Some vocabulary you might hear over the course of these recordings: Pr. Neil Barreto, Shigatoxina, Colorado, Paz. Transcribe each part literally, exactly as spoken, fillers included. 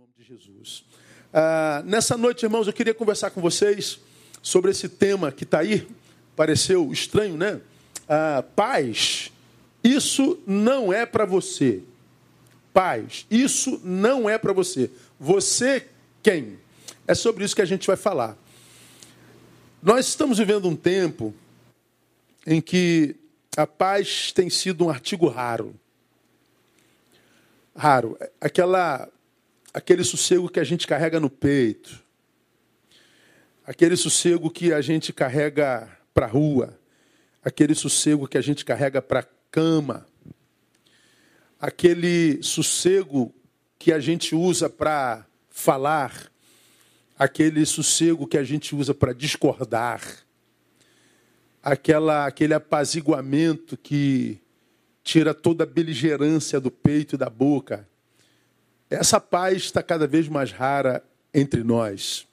nome de Jesus. Ah, nessa noite, irmãos, eu queria conversar com vocês sobre esse tema que está aí. Pareceu estranho, né? Ah, paz, isso não é para você. Paz, isso não é para você. Você quem? É sobre isso que a gente vai falar. Nós estamos vivendo um tempo em que a paz tem sido um artigo raro. Raro. Aquela, aquele sossego que a gente carrega no peito. Aquele sossego que a gente carrega para a rua. Aquele sossego que a gente carrega para a cama. Aquele sossego que a gente usa para falar. Aquele sossego que a gente usa para discordar. Aquela, aquele apaziguamento que tira toda a beligerância do peito e da boca. Essa paz está cada vez mais rara entre nós.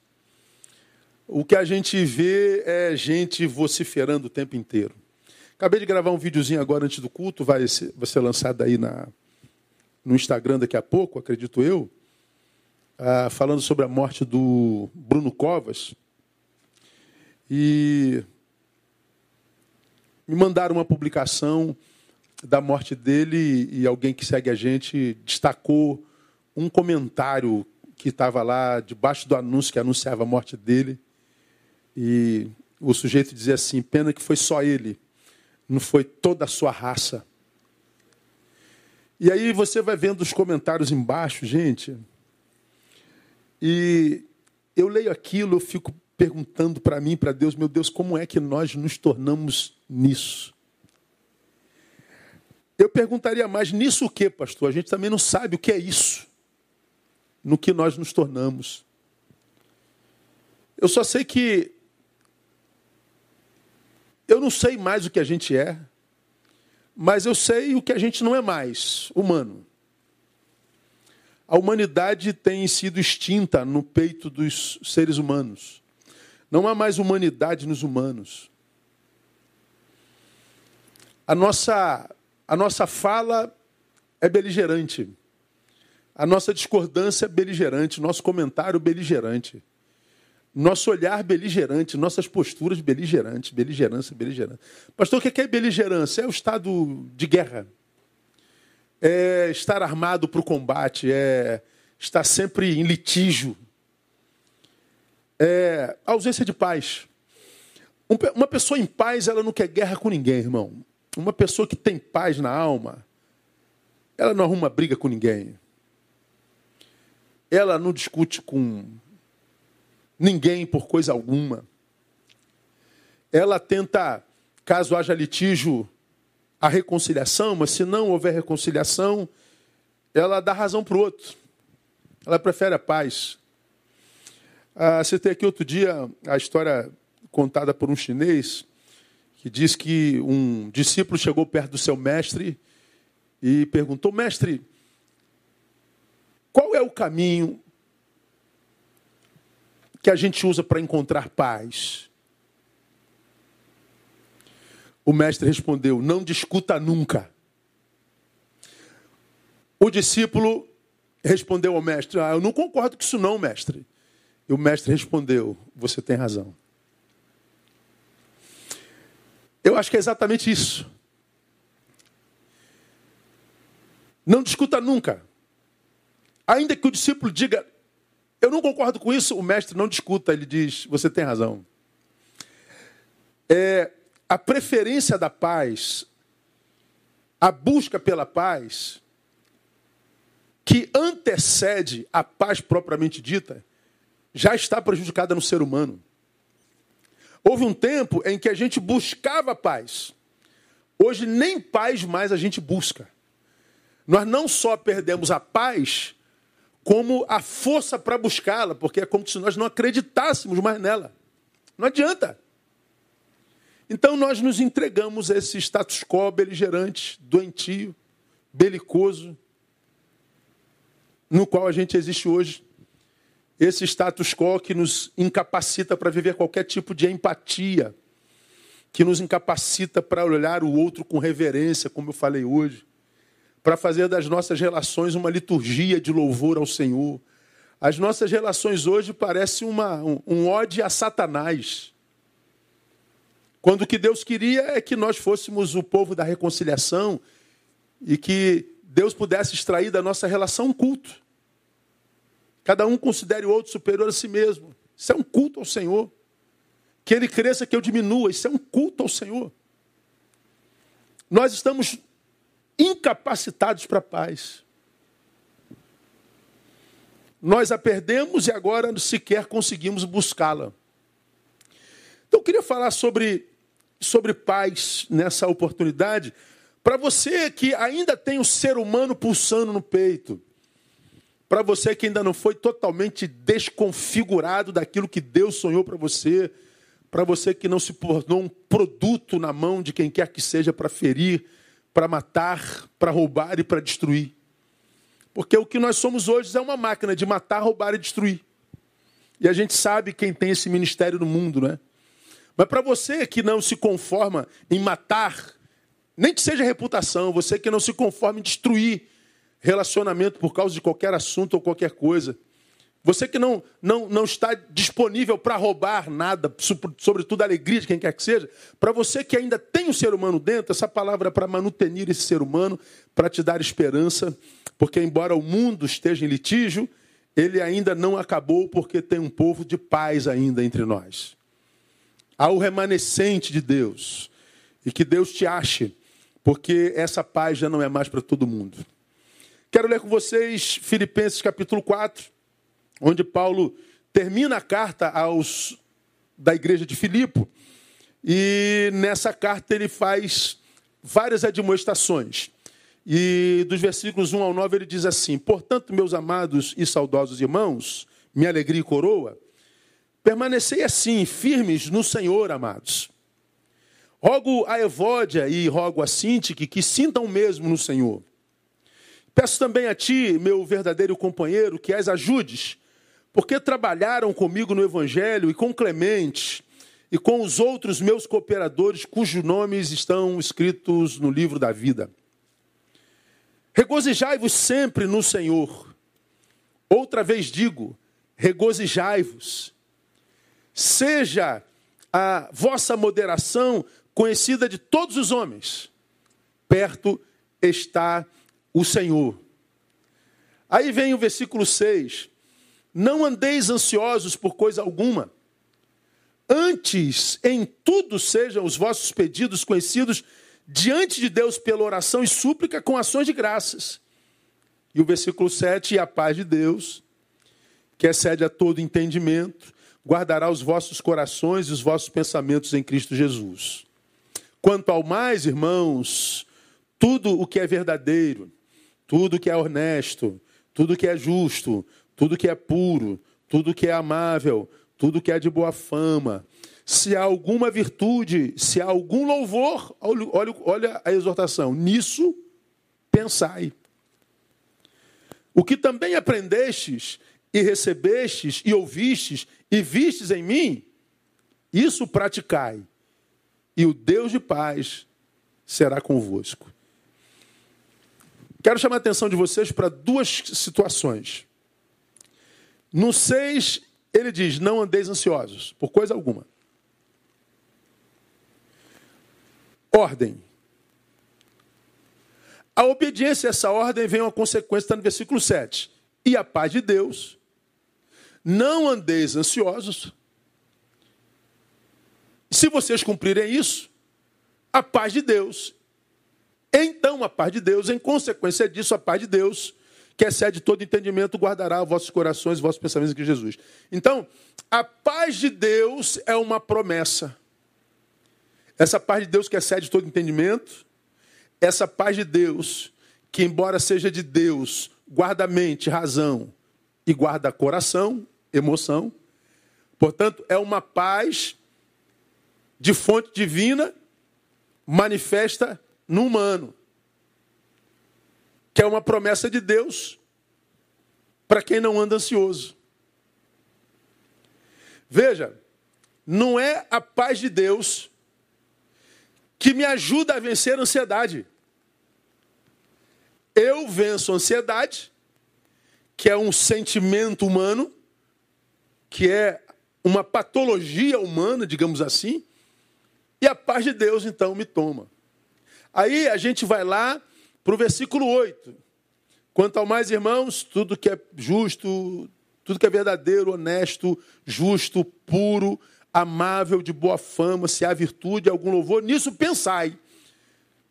O que a gente vê é gente vociferando o tempo inteiro. Acabei de gravar um videozinho agora antes do culto, vai ser, vai ser lançado aí na, no Instagram daqui a pouco, acredito eu, ah, falando sobre a morte do Bruno Covas. E me mandaram uma publicação da morte dele e alguém que segue a gente destacou um comentário que estava lá debaixo do anúncio que anunciava a morte dele. E o sujeito dizia assim: pena que foi só ele, não foi toda a sua raça. E aí você vai vendo os comentários embaixo, gente. E eu leio aquilo, eu fico perguntando para mim, para Deus, meu Deus, como é que nós nos tornamos nisso? Eu perguntaria mais, nisso o quê, pastor? A gente também não sabe o que é isso, no que nós nos tornamos. Eu só sei que eu não sei mais o que a gente é, mas eu sei o que a gente não é mais, humano. A humanidade tem sido extinta no peito dos seres humanos. Não há mais humanidade nos humanos. A nossa, a nossa fala é beligerante. A nossa discordância é beligerante, nosso comentário beligerante. Nosso olhar beligerante, nossas posturas beligerantes, beligerância, beligerância. Pastor, o que é beligerância? É o estado de guerra. É estar armado para o combate, é estar sempre em litígio. É ausência de paz. Uma pessoa em paz, ela não quer guerra com ninguém, irmão. Uma pessoa que tem paz na alma, ela não arruma briga com ninguém. Ela não discute com ninguém por coisa alguma. Ela tenta, caso haja litígio, a reconciliação, mas se não houver reconciliação, ela dá razão para o outro. Ela prefere a paz. Ah, citei aqui outro dia a história contada por um chinês que diz que um discípulo chegou perto do seu mestre e perguntou: mestre, qual é o caminho que a gente usa para encontrar paz? O mestre respondeu: não discuta nunca. O discípulo respondeu ao mestre: ah, eu não concordo com isso não, mestre. E o mestre respondeu: você tem razão. Eu acho que é exatamente isso. Não discuta nunca. Ainda que o discípulo diga: eu não concordo com isso, o mestre não discuta, ele diz: você tem razão. É, a preferência da paz, a busca pela paz, que antecede a paz propriamente dita, já está prejudicada no ser humano. Houve um tempo em que a gente buscava paz. Hoje nem paz mais a gente busca. Nós não só perdemos a paz, como a força para buscá-la, porque é como se nós não acreditássemos mais nela. Não adianta. Então nós nos entregamos a esse status quo beligerante, doentio, belicoso, no qual a gente existe hoje. Esse status quo que nos incapacita para viver qualquer tipo de empatia, que nos incapacita para olhar o outro com reverência, como eu falei hoje, para fazer das nossas relações uma liturgia de louvor ao Senhor, As nossas relações hoje parecem uma, um, um ódio a Satanás. Quando o que Deus queria é que nós fôssemos o povo da reconciliação e que Deus pudesse extrair da nossa relação um culto. Cada um considere o outro superior a si mesmo. Isso é um culto ao Senhor. Que ele cresça, que eu diminua. Isso é um culto ao Senhor. Nós estamos incapacitados para a paz. Nós a perdemos e agora sequer conseguimos buscá-la. Então, eu queria falar sobre, sobre paz nessa oportunidade. Para você que ainda tem o ser humano pulsando no peito. Para você que ainda não foi totalmente desconfigurado daquilo que Deus sonhou para você. Para você que não se tornou um produto na mão de quem quer que seja para ferir, para matar, para roubar e para destruir. Porque o que nós somos hoje é uma máquina de matar, roubar e destruir. E a gente sabe quem tem esse ministério no mundo, né? Mas para você que não se conforma em matar, nem que seja reputação, você que não se conforma em destruir relacionamento por causa de qualquer assunto ou qualquer coisa, você que não, não, não está disponível para roubar nada, sobretudo a alegria de quem quer que seja, para você que ainda tem um ser humano dentro, essa palavra é para manutenir esse ser humano, para te dar esperança. Porque, embora o mundo esteja em litígio, ele ainda não acabou, porque tem um povo de paz ainda entre nós. Há o remanescente de Deus. E que Deus te ache, porque essa paz já não é mais para todo mundo. Quero ler com vocês Filipenses capítulo quatro, onde Paulo termina a carta aos, da igreja de Filipe. E nessa carta ele faz várias admoestações. E dos versículos um ao nove ele diz assim: portanto, meus amados e saudosos irmãos, minha alegria e coroa, permanecei assim, firmes no Senhor, amados. Rogo a Evódia e rogo a Sintique que sintam mesmo no Senhor. Peço também a ti, meu verdadeiro companheiro, que as ajudes, porque trabalharam comigo no Evangelho e com Clemente e com os outros meus cooperadores, cujos nomes estão escritos no livro da vida. Regozijai-vos sempre no Senhor. Outra vez digo, regozijai-vos. Seja a vossa moderação conhecida de todos os homens. Perto está o Senhor. Aí vem o versículo seis. Não andeis ansiosos por coisa alguma. Antes, em tudo sejam os vossos pedidos conhecidos diante de Deus pela oração e súplica com ações de graças. E o versículo sete, e a paz de Deus, que excede a todo entendimento, guardará os vossos corações e os vossos pensamentos em Cristo Jesus. Quanto ao mais, irmãos, tudo o que é verdadeiro, tudo o que é honesto, tudo o que é justo, tudo o que é puro, tudo o que é amável, tudo o que é de boa fama, se há alguma virtude, se há algum louvor, olha, olha a exortação, nisso pensai. O que também aprendestes e recebestes e ouvistes e vistes em mim, isso praticai, e o Deus de paz será convosco. Quero chamar a atenção de vocês para duas situações. No seis, ele diz, não andeis ansiosos por coisa alguma. Ordem. A obediência a essa ordem vem uma consequência, está no versículo sete. E a paz de Deus, não andeis ansiosos. Se vocês cumprirem isso, a paz de Deus, então a paz de Deus, em consequência disso, a paz de Deus, que excede todo entendimento, guardará vossos corações e vossos pensamentos em Cristo Jesus. Então, a paz de Deus é uma promessa. Essa paz de Deus que excede todo entendimento, essa paz de Deus, que embora seja de Deus, guarda mente, razão e guarda coração, emoção. Portanto, é uma paz de fonte divina, manifesta no humano, que é uma promessa de Deus para quem não anda ansioso. Veja, não é a paz de Deus que me ajuda a vencer a ansiedade. Eu venço a ansiedade que é um sentimento humano, que é uma patologia humana, digamos assim, e a paz de Deus, então, me toma. Aí a gente vai lá para o versículo oito. Quanto ao mais, irmãos, tudo que é justo, tudo que é verdadeiro, honesto, justo, puro, amável, de boa fama, se há virtude, algum louvor, nisso pensai.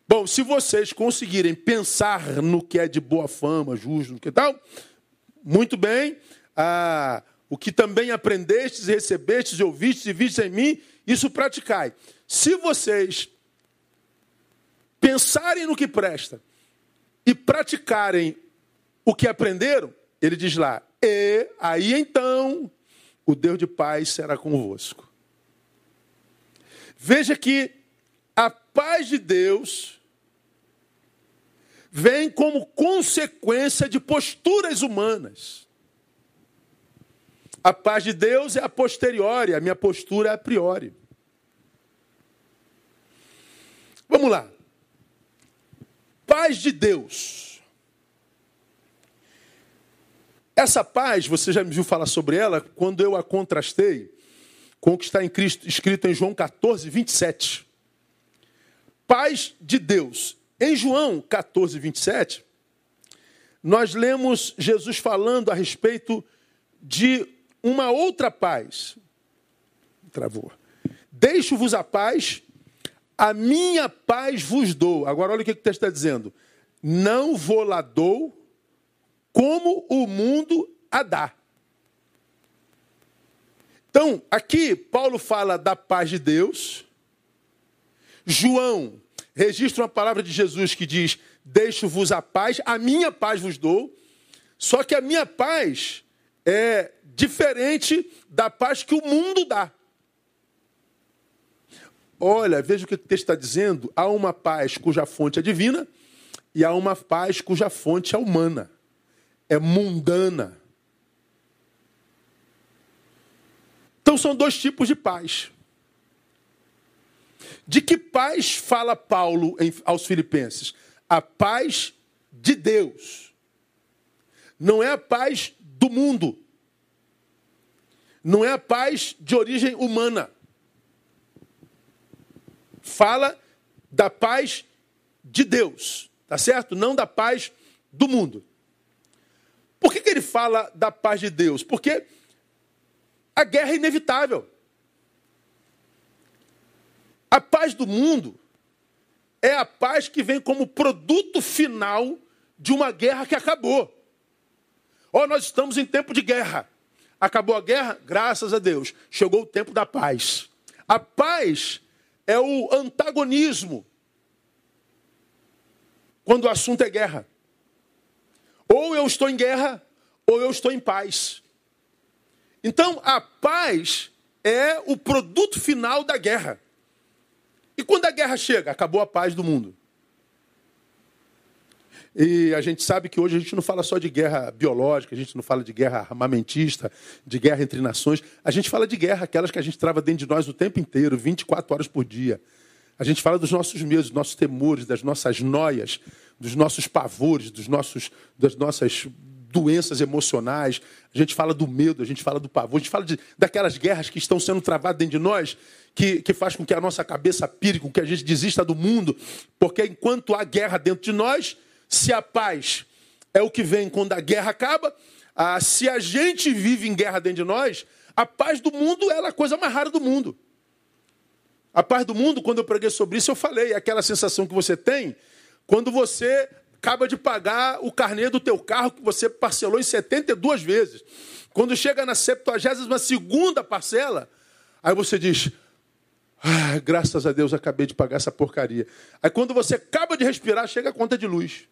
Bom, se vocês conseguirem pensar no que é de boa fama, justo, no que tal, muito bem. Ah, o que também aprendestes, recebestes, ouvistes e vistes em mim, isso praticai. Se vocês pensarem no que presta e praticarem o que aprenderam, ele diz lá, e aí então o Deus de paz será convosco. Veja que a paz de Deus vem como consequência de posturas humanas. A paz de Deus é a posteriori, a minha postura é a priori. Vamos lá. Paz de Deus. Essa paz, você já me viu falar sobre ela, quando eu a contrastei com o que está em Cristo, escrito em João catorze, vinte e sete. Paz de Deus. Em João catorze, vinte e sete, nós lemos Jesus falando a respeito de uma outra paz. Travou. Deixo-vos a paz, a minha paz vos dou. Agora olha o que o texto está dizendo. Não vou lá dou como o mundo a dá. Então, aqui Paulo fala da paz de Deus. João registra uma palavra de Jesus que diz, deixo-vos a paz, a minha paz vos dou. Só que a minha paz é diferente da paz que o mundo dá. Olha, veja o que o texto está dizendo. Há uma paz cuja fonte é divina e há uma paz cuja fonte é humana. É mundana. Então são dois tipos de paz. De que paz fala Paulo aos Filipenses? A paz de Deus. Não é a paz do mundo. Não é a paz de origem humana. Fala da paz de Deus, tá certo? Não da paz do mundo. Por que que ele fala da paz de Deus? Porque a guerra é inevitável. A paz do mundo é a paz que vem como produto final de uma guerra que acabou. Ó, nós estamos em tempo de guerra. Acabou a guerra? Graças a Deus. Chegou o tempo da paz. A paz é o antagonismo quando o assunto é guerra. Ou eu estou em guerra, ou eu estou em paz. Então, a paz é o produto final da guerra. E quando a guerra chega, acabou a paz do mundo. E a gente sabe que hoje a gente não fala só de guerra biológica, a gente não fala de guerra armamentista, de guerra entre nações. A gente fala de guerra, aquelas que a gente trava dentro de nós o tempo inteiro, vinte e quatro horas por dia. A gente fala dos nossos medos, dos nossos temores, das nossas noias, dos nossos pavores, dos nossos, das nossas doenças emocionais. A gente fala do medo, a gente fala do pavor, a gente fala de, daquelas guerras que estão sendo travadas dentro de nós, Que, que faz com que a nossa cabeça pire, com que a gente desista do mundo, porque enquanto há guerra dentro de nós, se a paz é o que vem quando a guerra acaba, ah, se a gente vive em guerra dentro de nós, a paz do mundo é a coisa mais rara do mundo. A paz do mundo, quando eu preguei sobre isso, eu falei, é aquela sensação que você tem quando você acaba de pagar o carnê do teu carro que você parcelou em setenta e duas vezes. Quando chega na septuagésima segunda parcela, aí você diz, ah, graças a Deus, acabei de pagar essa porcaria. Aí quando você acaba de respirar, chega a conta de luz.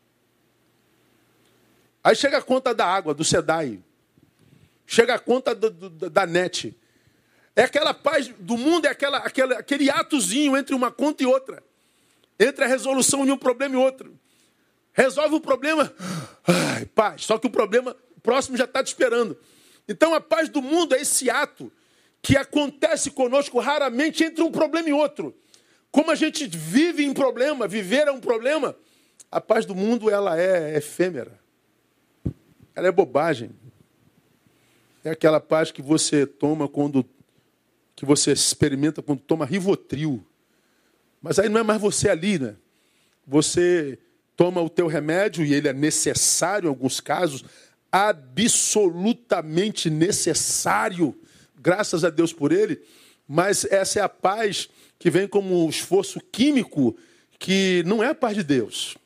Aí chega a conta da água, do SEDAI. Chega a conta do, do, da NET. É aquela paz do mundo, é aquela, aquela, aquele atozinho entre uma conta e outra. Entre a resolução de um problema e outro. Resolve o problema, ai, paz. Só que o problema próximo já está te esperando. Então a paz do mundo é esse ato que acontece conosco raramente entre um problema e outro. Como a gente vive em problema, viver é um problema, a paz do mundo ela é efêmera. Ela é bobagem. É aquela paz que você toma quando, que você experimenta quando toma Rivotril. Mas aí não é mais você ali, né? Você toma o teu remédio, e ele é necessário em alguns casos, absolutamente necessário, graças a Deus por ele, mas essa é a paz que vem como um esforço químico, que não é a paz de Deus.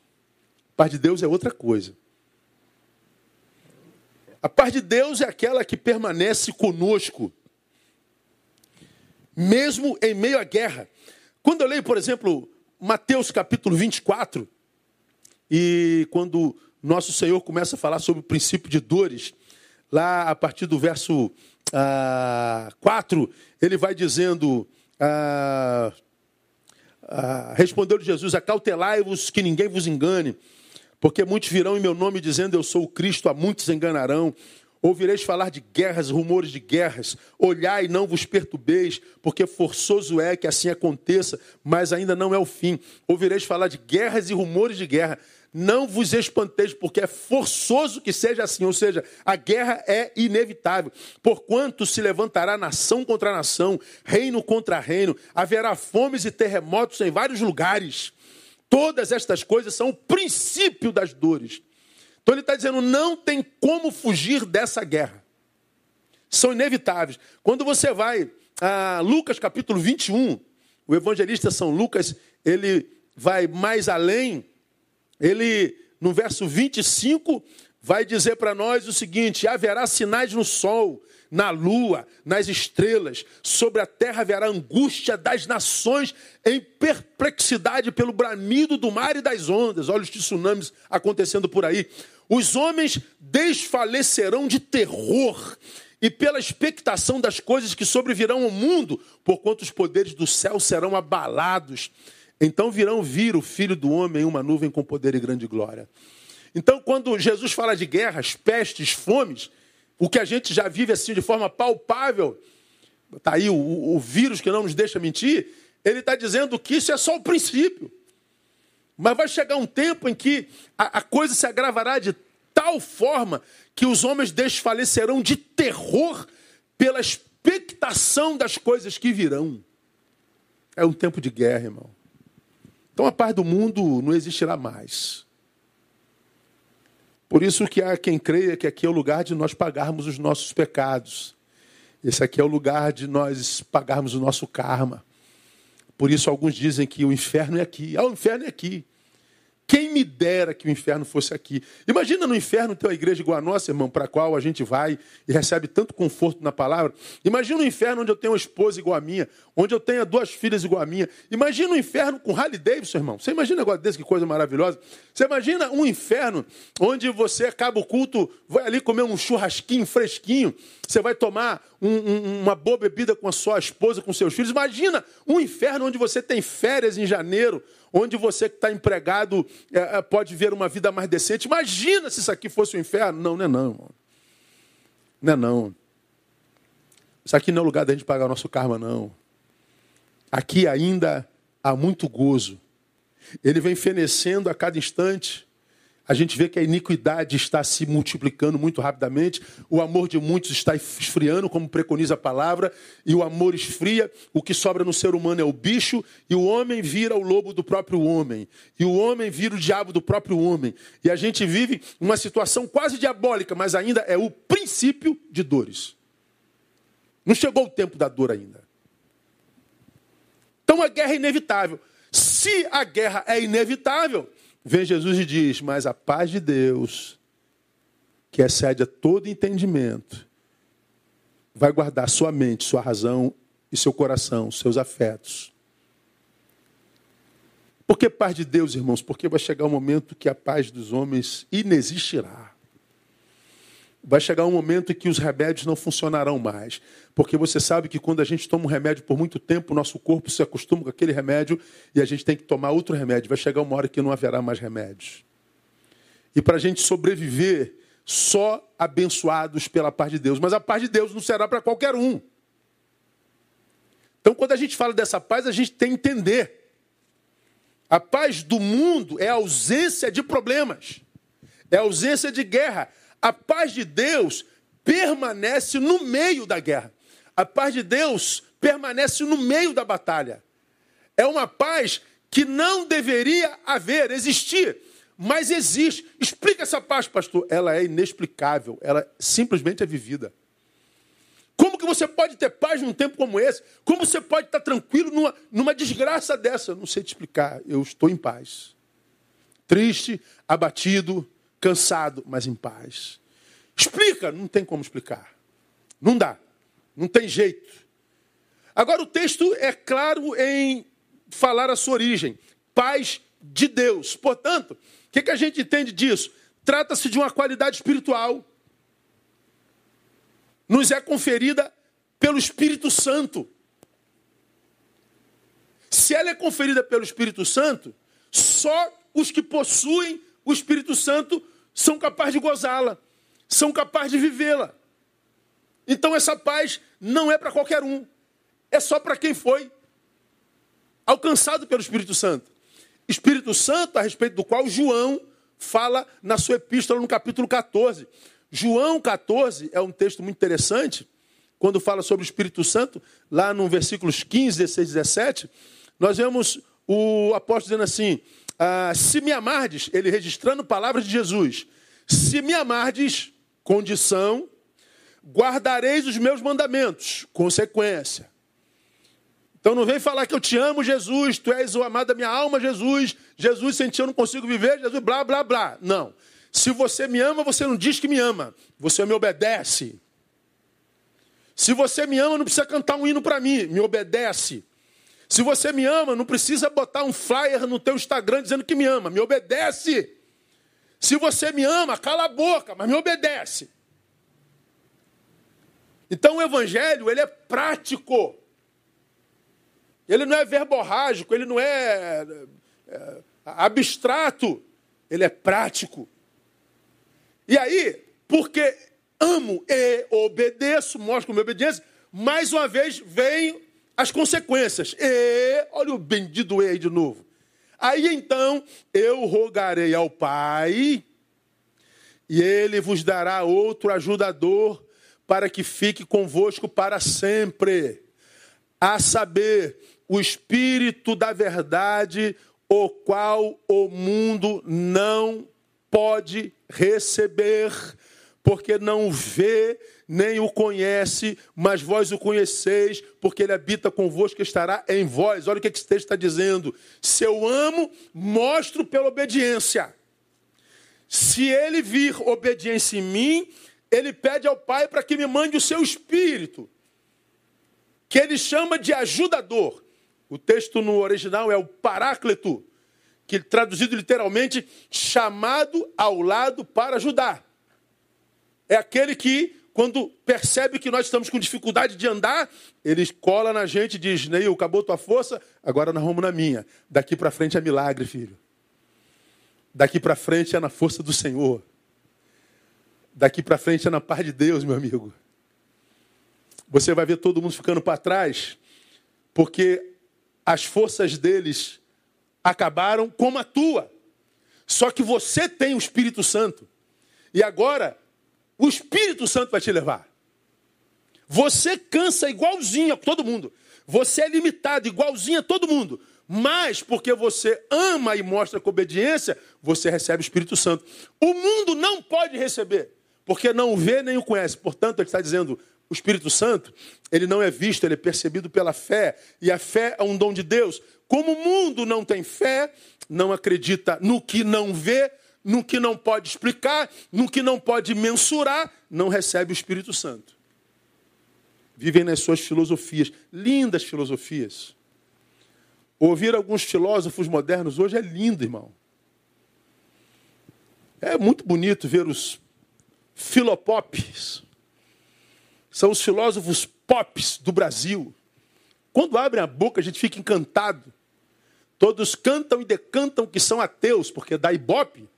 A paz de Deus é outra coisa. A paz de Deus é aquela que permanece conosco, mesmo em meio à guerra. Quando eu leio, por exemplo, Mateus capítulo vinte e quatro, e quando Nosso Senhor começa a falar sobre o princípio de dores, lá a partir do verso ah, quatro, ele vai dizendo, ah, ah, respondeu-lhe Jesus, acautelai-vos que ninguém vos engane, porque muitos virão em meu nome dizendo, eu sou o Cristo, a muitos enganarão. Ouvireis falar de guerras, rumores de guerras. Olhai e não vos perturbeis, porque forçoso é que assim aconteça, mas ainda não é o fim. Ouvireis falar de guerras e rumores de guerra. Não vos espanteis, porque é forçoso que seja assim. Ou seja, a guerra é inevitável. Porquanto se levantará nação contra nação, reino contra reino. Haverá fomes e terremotos em vários lugares. Todas estas coisas são o princípio das dores. Então ele está dizendo, não tem como fugir dessa guerra. São inevitáveis. Quando você vai a Lucas capítulo vinte e um, o evangelista São Lucas, ele vai mais além. Ele, no verso vinte e cinco, vai dizer para nós o seguinte, haverá sinais no sol, na lua, nas estrelas, sobre a terra haverá angústia das nações em perplexidade pelo bramido do mar e das ondas. Olha os tsunamis acontecendo por aí. Os homens desfalecerão de terror e pela expectação das coisas que sobrevirão ao mundo, porquanto os poderes do céu serão abalados. Então virão vir o Filho do Homem em uma nuvem com poder e grande glória. Então, quando Jesus fala de guerras, pestes, fomes, o que a gente já vive assim de forma palpável, está aí o, o vírus que não nos deixa mentir, ele está dizendo que isso é só o princípio. Mas vai chegar um tempo em que a, a coisa se agravará de tal forma que os homens desfalecerão de terror pela expectação das coisas que virão. É um tempo de guerra, irmão. Então a paz do mundo não existirá mais. Por isso que há quem creia que aqui é o lugar de nós pagarmos os nossos pecados. Esse aqui é o lugar de nós pagarmos o nosso karma. Por isso alguns dizem que o inferno é aqui. Ah, o inferno é aqui. Quem me dera que o inferno fosse aqui. Imagina no inferno ter uma igreja igual a nossa, irmão, para a qual a gente vai e recebe tanto conforto na palavra. Imagina o inferno onde eu tenho uma esposa igual a minha, onde eu tenho duas filhas igual a minha. Imagina o inferno com Harley Davidson, irmão. Você imagina um negócio desse, que coisa maravilhosa. Você imagina um inferno onde você acaba o culto, vai ali comer um churrasquinho fresquinho, você vai tomar um, um, uma boa bebida com a sua esposa, com seus filhos. Imagina um inferno onde você tem férias em janeiro, onde você que está empregado é, pode ver uma vida mais decente. Imagina se isso aqui fosse o inferno. Não, não é não, irmão. Não é não. Isso aqui não é lugar da gente pagar o nosso karma, não. Aqui ainda há muito gozo. Ele vem fenecendo a cada instante. A gente vê que a iniquidade está se multiplicando muito rapidamente. O amor de muitos está esfriando, como preconiza a palavra. E o amor esfria. O que sobra no ser humano é o bicho. E o homem vira o lobo do próprio homem. E o homem vira o diabo do próprio homem. E a gente vive uma situação quase diabólica, mas ainda é o princípio de dores. Não chegou o tempo da dor ainda. Então a guerra é inevitável. Se a guerra é inevitável... Vem Jesus e diz, mas a paz de Deus, que excede a todo entendimento, vai guardar sua mente, sua razão e seu coração, seus afetos. Por que paz de Deus, irmãos? Porque vai chegar um momento que a paz dos homens inexistirá. Vai chegar um momento em que os remédios não funcionarão mais. Porque você sabe que quando a gente toma um remédio por muito tempo, o nosso corpo se acostuma com aquele remédio e a gente tem que tomar outro remédio. Vai chegar uma hora que não haverá mais remédios. E para a gente sobreviver, só abençoados pela paz de Deus. Mas a paz de Deus não será para qualquer um. Então, quando a gente fala dessa paz, a gente tem que entender. A paz do mundo é a ausência de problemas. É a ausência de guerra. A paz de Deus permanece no meio da guerra. A paz de Deus permanece no meio da batalha. É uma paz que não deveria haver, existir, mas existe. Explica essa paz, pastor. Ela é inexplicável, ela simplesmente é vivida. Como que você pode ter paz num tempo como esse? Como você pode estar tranquilo numa, numa desgraça dessa? Eu não sei te explicar, eu estou em paz. Triste, abatido, cansado, mas em paz. Explica, não tem como explicar. Não dá, não tem jeito. Agora o texto é claro em falar a sua origem. Paz de Deus. Portanto, o que, que a gente entende disso? Trata-se de uma qualidade espiritual. Nos é conferida pelo Espírito Santo. Se ela é conferida pelo Espírito Santo, só os que possuem o Espírito Santo são capazes de gozá-la, são capazes de vivê-la. Então essa paz não é para qualquer um, é só para quem foi alcançado pelo Espírito Santo. Espírito Santo, a respeito do qual João fala na sua epístola no capítulo quatorze. João quatorze é um texto muito interessante, quando fala sobre o Espírito Santo, lá no versículos quinze, dezesseis, dezessete, nós vemos o apóstolo dizendo assim, ah, se me amardes, ele registrando palavras de Jesus, se me amardes, condição, guardareis os meus mandamentos, consequência. Então não vem falar que eu te amo, Jesus, tu és o amado da minha alma, Jesus, Jesus, sem ti eu não consigo viver, Jesus, blá, blá, blá. Não. Se você me ama, você não diz que me ama. Você me obedece. Se você me ama, não precisa cantar um hino para mim. Me obedece. Se você me ama, não precisa botar um flyer no teu Instagram dizendo que me ama. Me obedece. Se você me ama, cala a boca, mas me obedece. Então o evangelho, ele é prático. Ele não é verborrágico, ele não é abstrato, ele é prático. E aí, porque amo e obedeço, mostro minha obediência, mais uma vez vêm as consequências. E, olha o bendito e aí de novo. Aí então, eu rogarei ao Pai, e Ele vos dará outro ajudador, para que fique convosco para sempre. A saber, o Espírito da Verdade, o qual o mundo não pode receber, porque não o vê, nem o conhece, mas vós o conheceis, porque ele habita convosco e estará em vós. Olha o que esse texto está dizendo. Se eu amo, mostro pela obediência. Se ele vir obediência em mim, ele pede ao Pai para que me mande o seu Espírito, que ele chama de ajudador. O texto no original é o Paráclito, que traduzido literalmente, chamado ao lado para ajudar. É aquele que, quando percebe que nós estamos com dificuldade de andar, ele cola na gente e diz, Neil, acabou tua força, agora nós vamos na minha. Daqui para frente é milagre, filho. Daqui para frente é na força do Senhor. Daqui para frente é na paz de Deus, meu amigo. Você vai ver todo mundo ficando para trás, porque as forças deles acabaram como a tua. Só que você tem o Espírito Santo. E agora, o Espírito Santo vai te levar. Você cansa igualzinho a todo mundo. Você é limitado igualzinho a todo mundo. Mas, porque você ama e mostra com obediência, você recebe o Espírito Santo. O mundo não pode receber, porque não o vê nem o conhece. Portanto, ele está dizendo, o Espírito Santo, ele não é visto, ele é percebido pela fé. E a fé é um dom de Deus. Como o mundo não tem fé, não acredita no que não vê, no que não pode explicar, no que não pode mensurar, não recebe o Espírito Santo. Vivem nas suas filosofias, lindas filosofias. Ouvir alguns filósofos modernos hoje é lindo, irmão. É muito bonito ver os filopops. São os filósofos pops do Brasil. Quando abrem a boca, a gente fica encantado. Todos cantam e decantam que são ateus, porque dá ibope.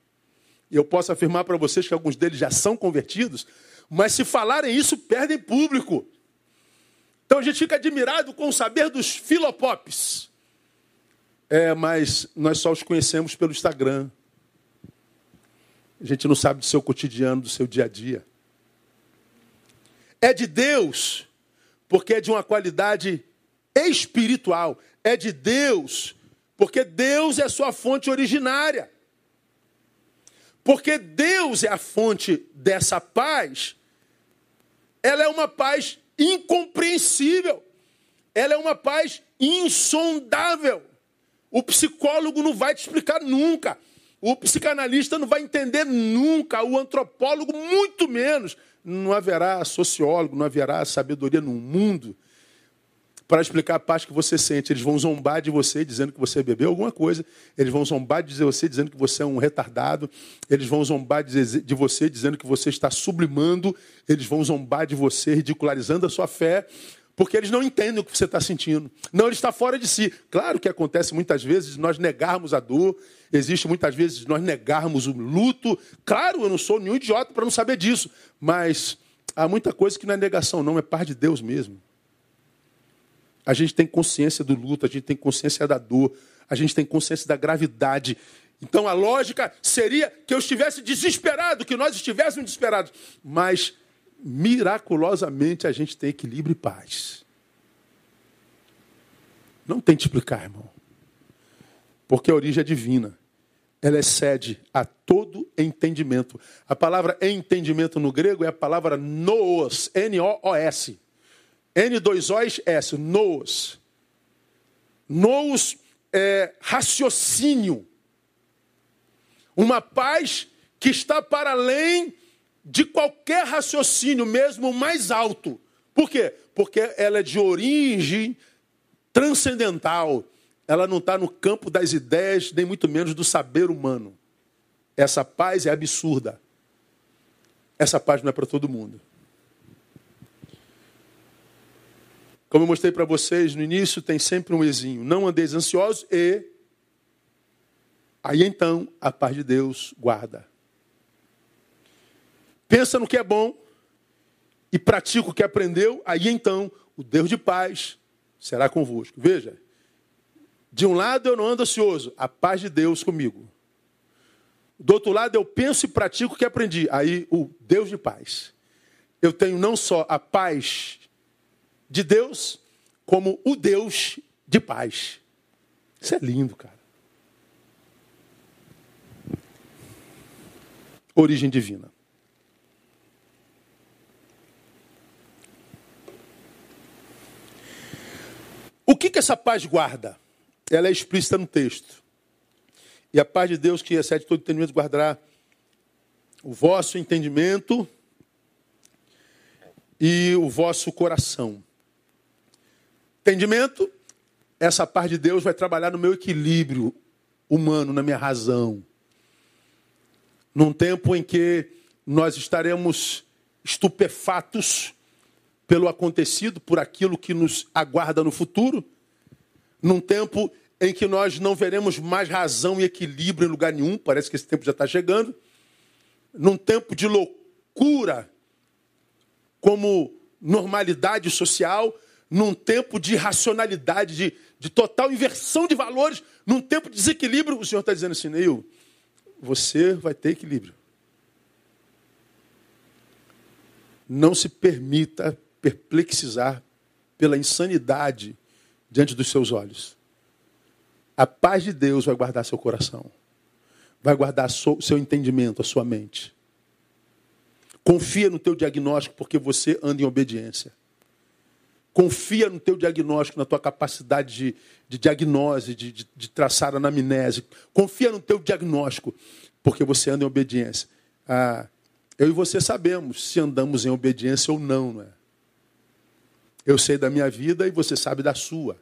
E eu posso afirmar para vocês que alguns deles já são convertidos, mas se falarem isso, perdem público. Então a gente fica admirado com o saber dos filopops. É, mas nós só os conhecemos pelo Instagram. A gente não sabe do seu cotidiano, do seu dia a dia. É de Deus, porque é de uma qualidade espiritual. É de Deus, porque Deus é sua fonte originária. Porque Deus é a fonte dessa paz. Ela é uma paz incompreensível. Ela é uma paz insondável. O psicólogo não vai te explicar nunca. O psicanalista não vai entender nunca. O antropólogo, muito menos. Não haverá sociólogo, não haverá sabedoria no mundo para explicar a paz que você sente. Eles vão zombar de você dizendo que você bebeu alguma coisa. Eles vão zombar de você dizendo que você é um retardado. Eles vão zombar de você dizendo que você está sublimando. Eles vão zombar de você ridicularizando a sua fé. Porque eles não entendem o que você está sentindo. Não, ele está fora de si. Claro que acontece muitas vezes nós negarmos a dor. Existe muitas vezes nós negarmos o luto. Claro, eu não sou nenhum idiota para não saber disso. Mas há muita coisa que não é negação, não. É paz de Deus mesmo. A gente tem consciência do luto. A gente tem consciência da dor. A gente tem consciência da gravidade. Então a lógica seria que eu estivesse desesperado. Que nós estivéssemos desesperados. Mas... miraculosamente, a gente tem equilíbrio e paz. Não tem que explicar, irmão. Porque a origem é divina. Ela excede a todo entendimento. A palavra entendimento no grego é a palavra nous, N O O S. N dois O S, nous. Nous é raciocínio. Uma paz que está para além de qualquer raciocínio, mesmo mais alto. Por quê? Porque ela é de origem transcendental. Ela não está no campo das ideias, nem muito menos do saber humano. Essa paz é absurda. Essa paz não é para todo mundo. Como eu mostrei para vocês, no início tem sempre um ezinho. Não andeis ansiosos e... aí então, a paz de Deus guarda. Pensa no que é bom e pratica o que aprendeu, aí então o Deus de paz será convosco. Veja, de um lado eu não ando ansioso, a paz de Deus comigo. Do outro lado eu penso e pratico o que aprendi, aí o Deus de paz. Eu tenho não só a paz de Deus, como o Deus de paz. Isso é lindo, cara. Origem divina. O que que essa paz guarda? Ela é explícita no texto. E a paz de Deus, que excede todo entendimento, guardará o vosso entendimento e o vosso coração. Entendimento, essa paz de Deus vai trabalhar no meu equilíbrio humano, na minha razão. Num tempo em que nós estaremos estupefatos pelo acontecido, por aquilo que nos aguarda no futuro, num tempo em que nós não veremos mais razão e equilíbrio em lugar nenhum, parece que esse tempo já está chegando, num tempo de loucura como normalidade social, num tempo de irracionalidade, de, de total inversão de valores, num tempo de desequilíbrio, o Senhor está dizendo assim: Neil, você vai ter equilíbrio. Não se permita perplexizar pela insanidade diante dos seus olhos. A paz de Deus vai guardar seu coração. Vai guardar o seu entendimento, a sua mente. Confia no teu diagnóstico, porque você anda em obediência. Confia no teu diagnóstico, na tua capacidade de, de diagnose, de, de, de traçar anamnese. Confia no teu diagnóstico, porque você anda em obediência. Ah, eu e você sabemos se andamos em obediência ou não, não é? Eu sei da minha vida e você sabe da sua.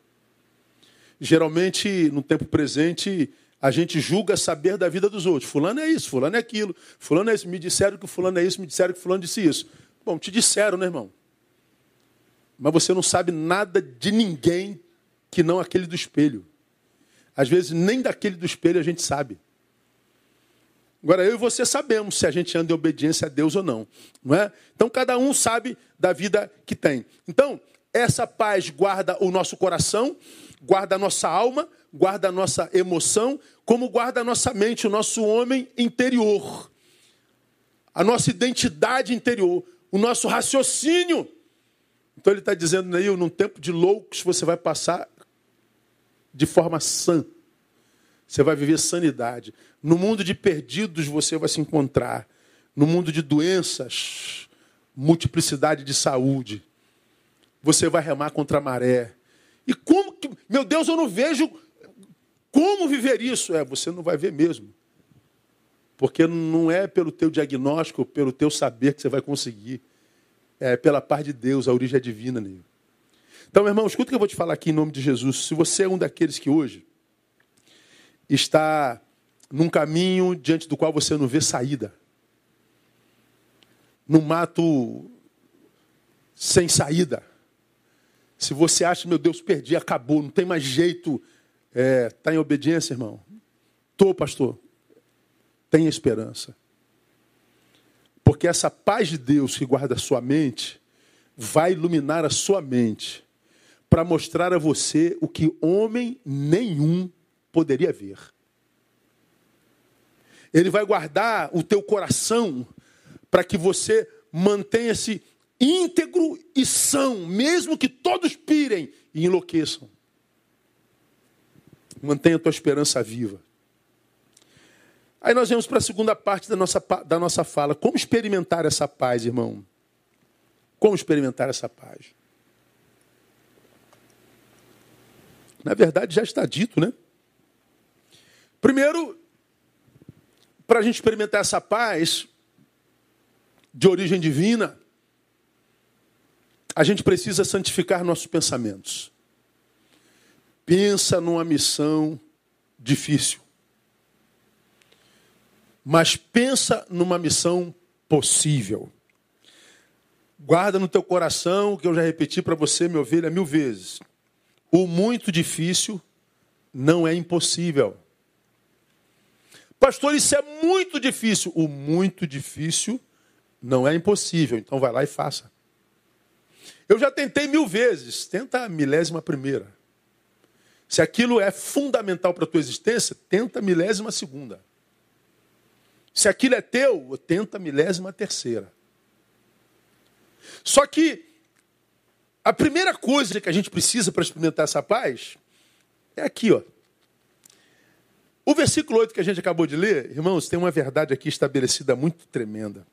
Geralmente, no tempo presente, a gente julga saber da vida dos outros. Fulano é isso, fulano é aquilo, fulano é isso. Me disseram que fulano é isso, me disseram que fulano disse isso. Bom, te disseram, né, irmão? Mas você não sabe nada de ninguém que não aquele do espelho. Às vezes, nem daquele do espelho a gente sabe. Agora, eu e você sabemos se a gente anda em obediência a Deus ou não, não é? Então, cada um sabe da vida que tem. Então, essa paz guarda o nosso coração, guarda a nossa alma, guarda a nossa emoção, como guarda a nossa mente, o nosso homem interior. a nossa identidade interior, o nosso raciocínio. Então ele está dizendo, Neil, num tempo de loucos você vai passar de forma sã. Você vai viver sanidade. No mundo de perdidos você vai se encontrar. No mundo de doenças, multiplicidade de saúde. Você vai remar contra a maré. E como que... Meu Deus, eu não vejo como viver isso. É, você não vai ver mesmo. Porque não é pelo teu diagnóstico, pelo teu saber que você vai conseguir. É pela paz de Deus, a origem é divina, Neil. Então, meu irmão, escuta o que eu vou te falar aqui em nome de Jesus. Se você é um daqueles que hoje está num caminho diante do qual você não vê saída, num mato sem saída, se você acha, meu Deus, perdi, acabou, não tem mais jeito, está é, em obediência, irmão. Tô, pastor. Tenha esperança. Porque essa paz de Deus que guarda a sua mente vai iluminar a sua mente para mostrar a você o que homem nenhum poderia ver. Ele vai guardar o teu coração para que você mantenha-se íntegro e são, mesmo que todos pirem e enlouqueçam. Mantenha a tua esperança viva. Aí nós vamos para a segunda parte da nossa, da nossa fala. Como experimentar essa paz, irmão? Como experimentar essa paz? Na verdade, já está dito, né? Primeiro, para a gente experimentar essa paz de origem divina, a gente precisa santificar nossos pensamentos. Pensa numa missão difícil. Mas pensa numa missão possível. Guarda no teu coração, que eu já repeti para você, minha ovelha, mil vezes. O muito difícil não é impossível. Pastor, isso é muito difícil. O muito difícil não é impossível. Então vai lá e faça. Eu já tentei mil vezes. Tenta a milésima primeira. Se aquilo é fundamental para a tua existência, tenta a milésima segunda. Se aquilo é teu, tenta a milésima terceira. Só que a primeira coisa que a gente precisa para experimentar essa paz é aqui, ó. O versículo oito que a gente acabou de ler, irmãos, tem uma verdade aqui estabelecida muito tremenda.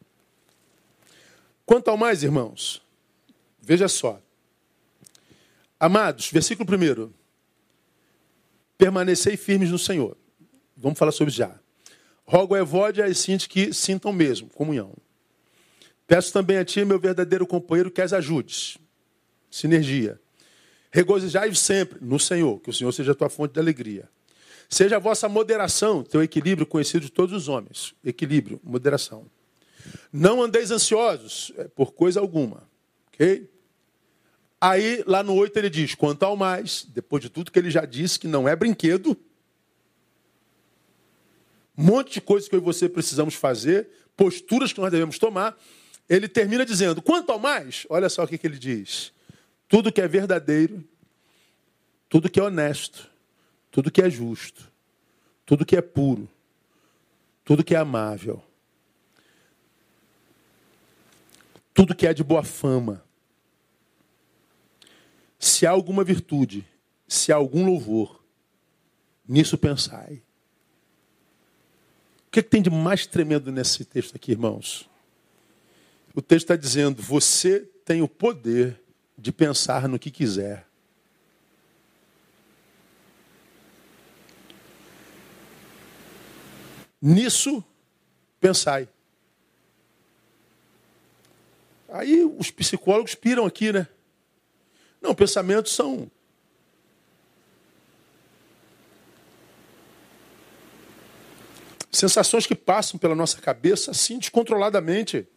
Quanto ao mais, irmãos, veja só. Amados, versículo primeiro. Permanecei firmes no Senhor. Vamos falar sobre isso já. Rogo a Evódia e Sinti que sintam mesmo, comunhão. Peço também a ti, meu verdadeiro companheiro, que as ajudes. Sinergia. Regozijai-vos sempre no Senhor, que o Senhor seja a tua fonte de alegria. Seja a vossa moderação, teu equilíbrio conhecido de todos os homens. Equilíbrio, moderação. Não andeis ansiosos por coisa alguma. Ok? Aí, lá no oito, ele diz, quanto ao mais, depois de tudo que ele já disse, que não é brinquedo, um monte de coisas que eu e você precisamos fazer, posturas que nós devemos tomar, ele termina dizendo, quanto ao mais, olha só o que, que ele diz, tudo que é verdadeiro, tudo que é honesto, tudo que é justo, tudo que é puro, tudo que é amável, tudo que é de boa fama, se há alguma virtude, se há algum louvor, nisso pensai. O que, que tem de mais tremendo nesse texto aqui, irmãos? O texto está dizendo, você tem o poder de pensar no que quiser. Nisso, pensai. Aí os psicólogos piram aqui, né? Não, pensamentos são... sensações que passam pela nossa cabeça assim, descontroladamente.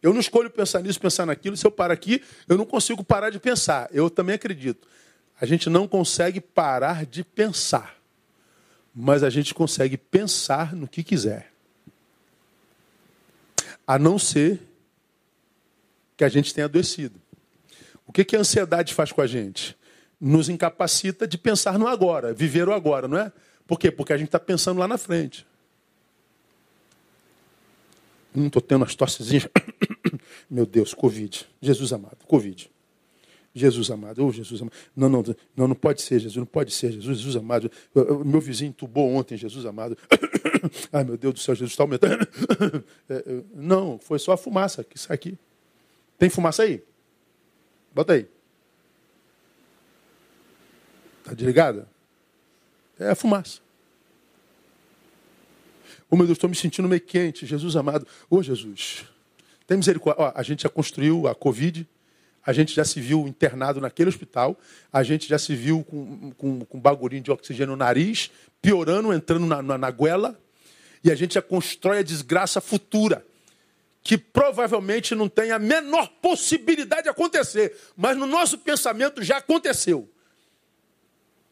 Eu não escolho pensar nisso, pensar naquilo. Se eu parar aqui, eu não consigo parar de pensar. Eu também acredito. A gente não consegue parar de pensar. Mas a gente consegue pensar no que quiser. A não ser que a gente tenha adoecido. O que a ansiedade faz com a gente? Nos incapacita de pensar no agora, viver o agora, não é? Por quê? Porque a gente está pensando lá na frente. Hum, estou tendo umas tossezinhas. Meu Deus, Covid. Jesus amado, Covid. Jesus amado, oh, Jesus amado. Não, não, não, não pode ser, Jesus, não pode ser, Jesus, Jesus amado. Meu vizinho entubou ontem, Jesus amado. Ai, meu Deus do céu, Jesus está aumentando. Não, foi só a fumaça que sai aqui. Tem fumaça aí? Bota aí. Está desligada? É a fumaça. Oh, meu Deus, estou me sentindo meio quente, Jesus amado. Ô, Jesus, tem misericórdia. Ó, a gente já construiu a Covid, a gente já se viu internado naquele hospital, a gente já se viu com, com, com um bagulhinho de oxigênio no nariz, piorando, entrando na, na, na goela, e a gente já constrói a desgraça futura, que provavelmente não tem a menor possibilidade de acontecer, mas no nosso pensamento já aconteceu.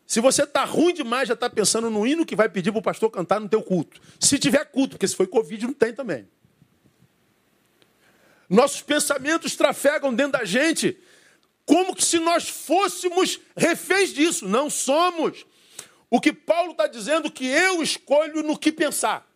Se você está ruim demais, já está pensando no hino que vai pedir para o pastor cantar no teu culto. Se tiver culto, porque se foi Covid, não tem também. Nossos pensamentos trafegam dentro da gente como que se nós fôssemos reféns disso. Não somos. O que Paulo está dizendo que eu escolho no que pensar.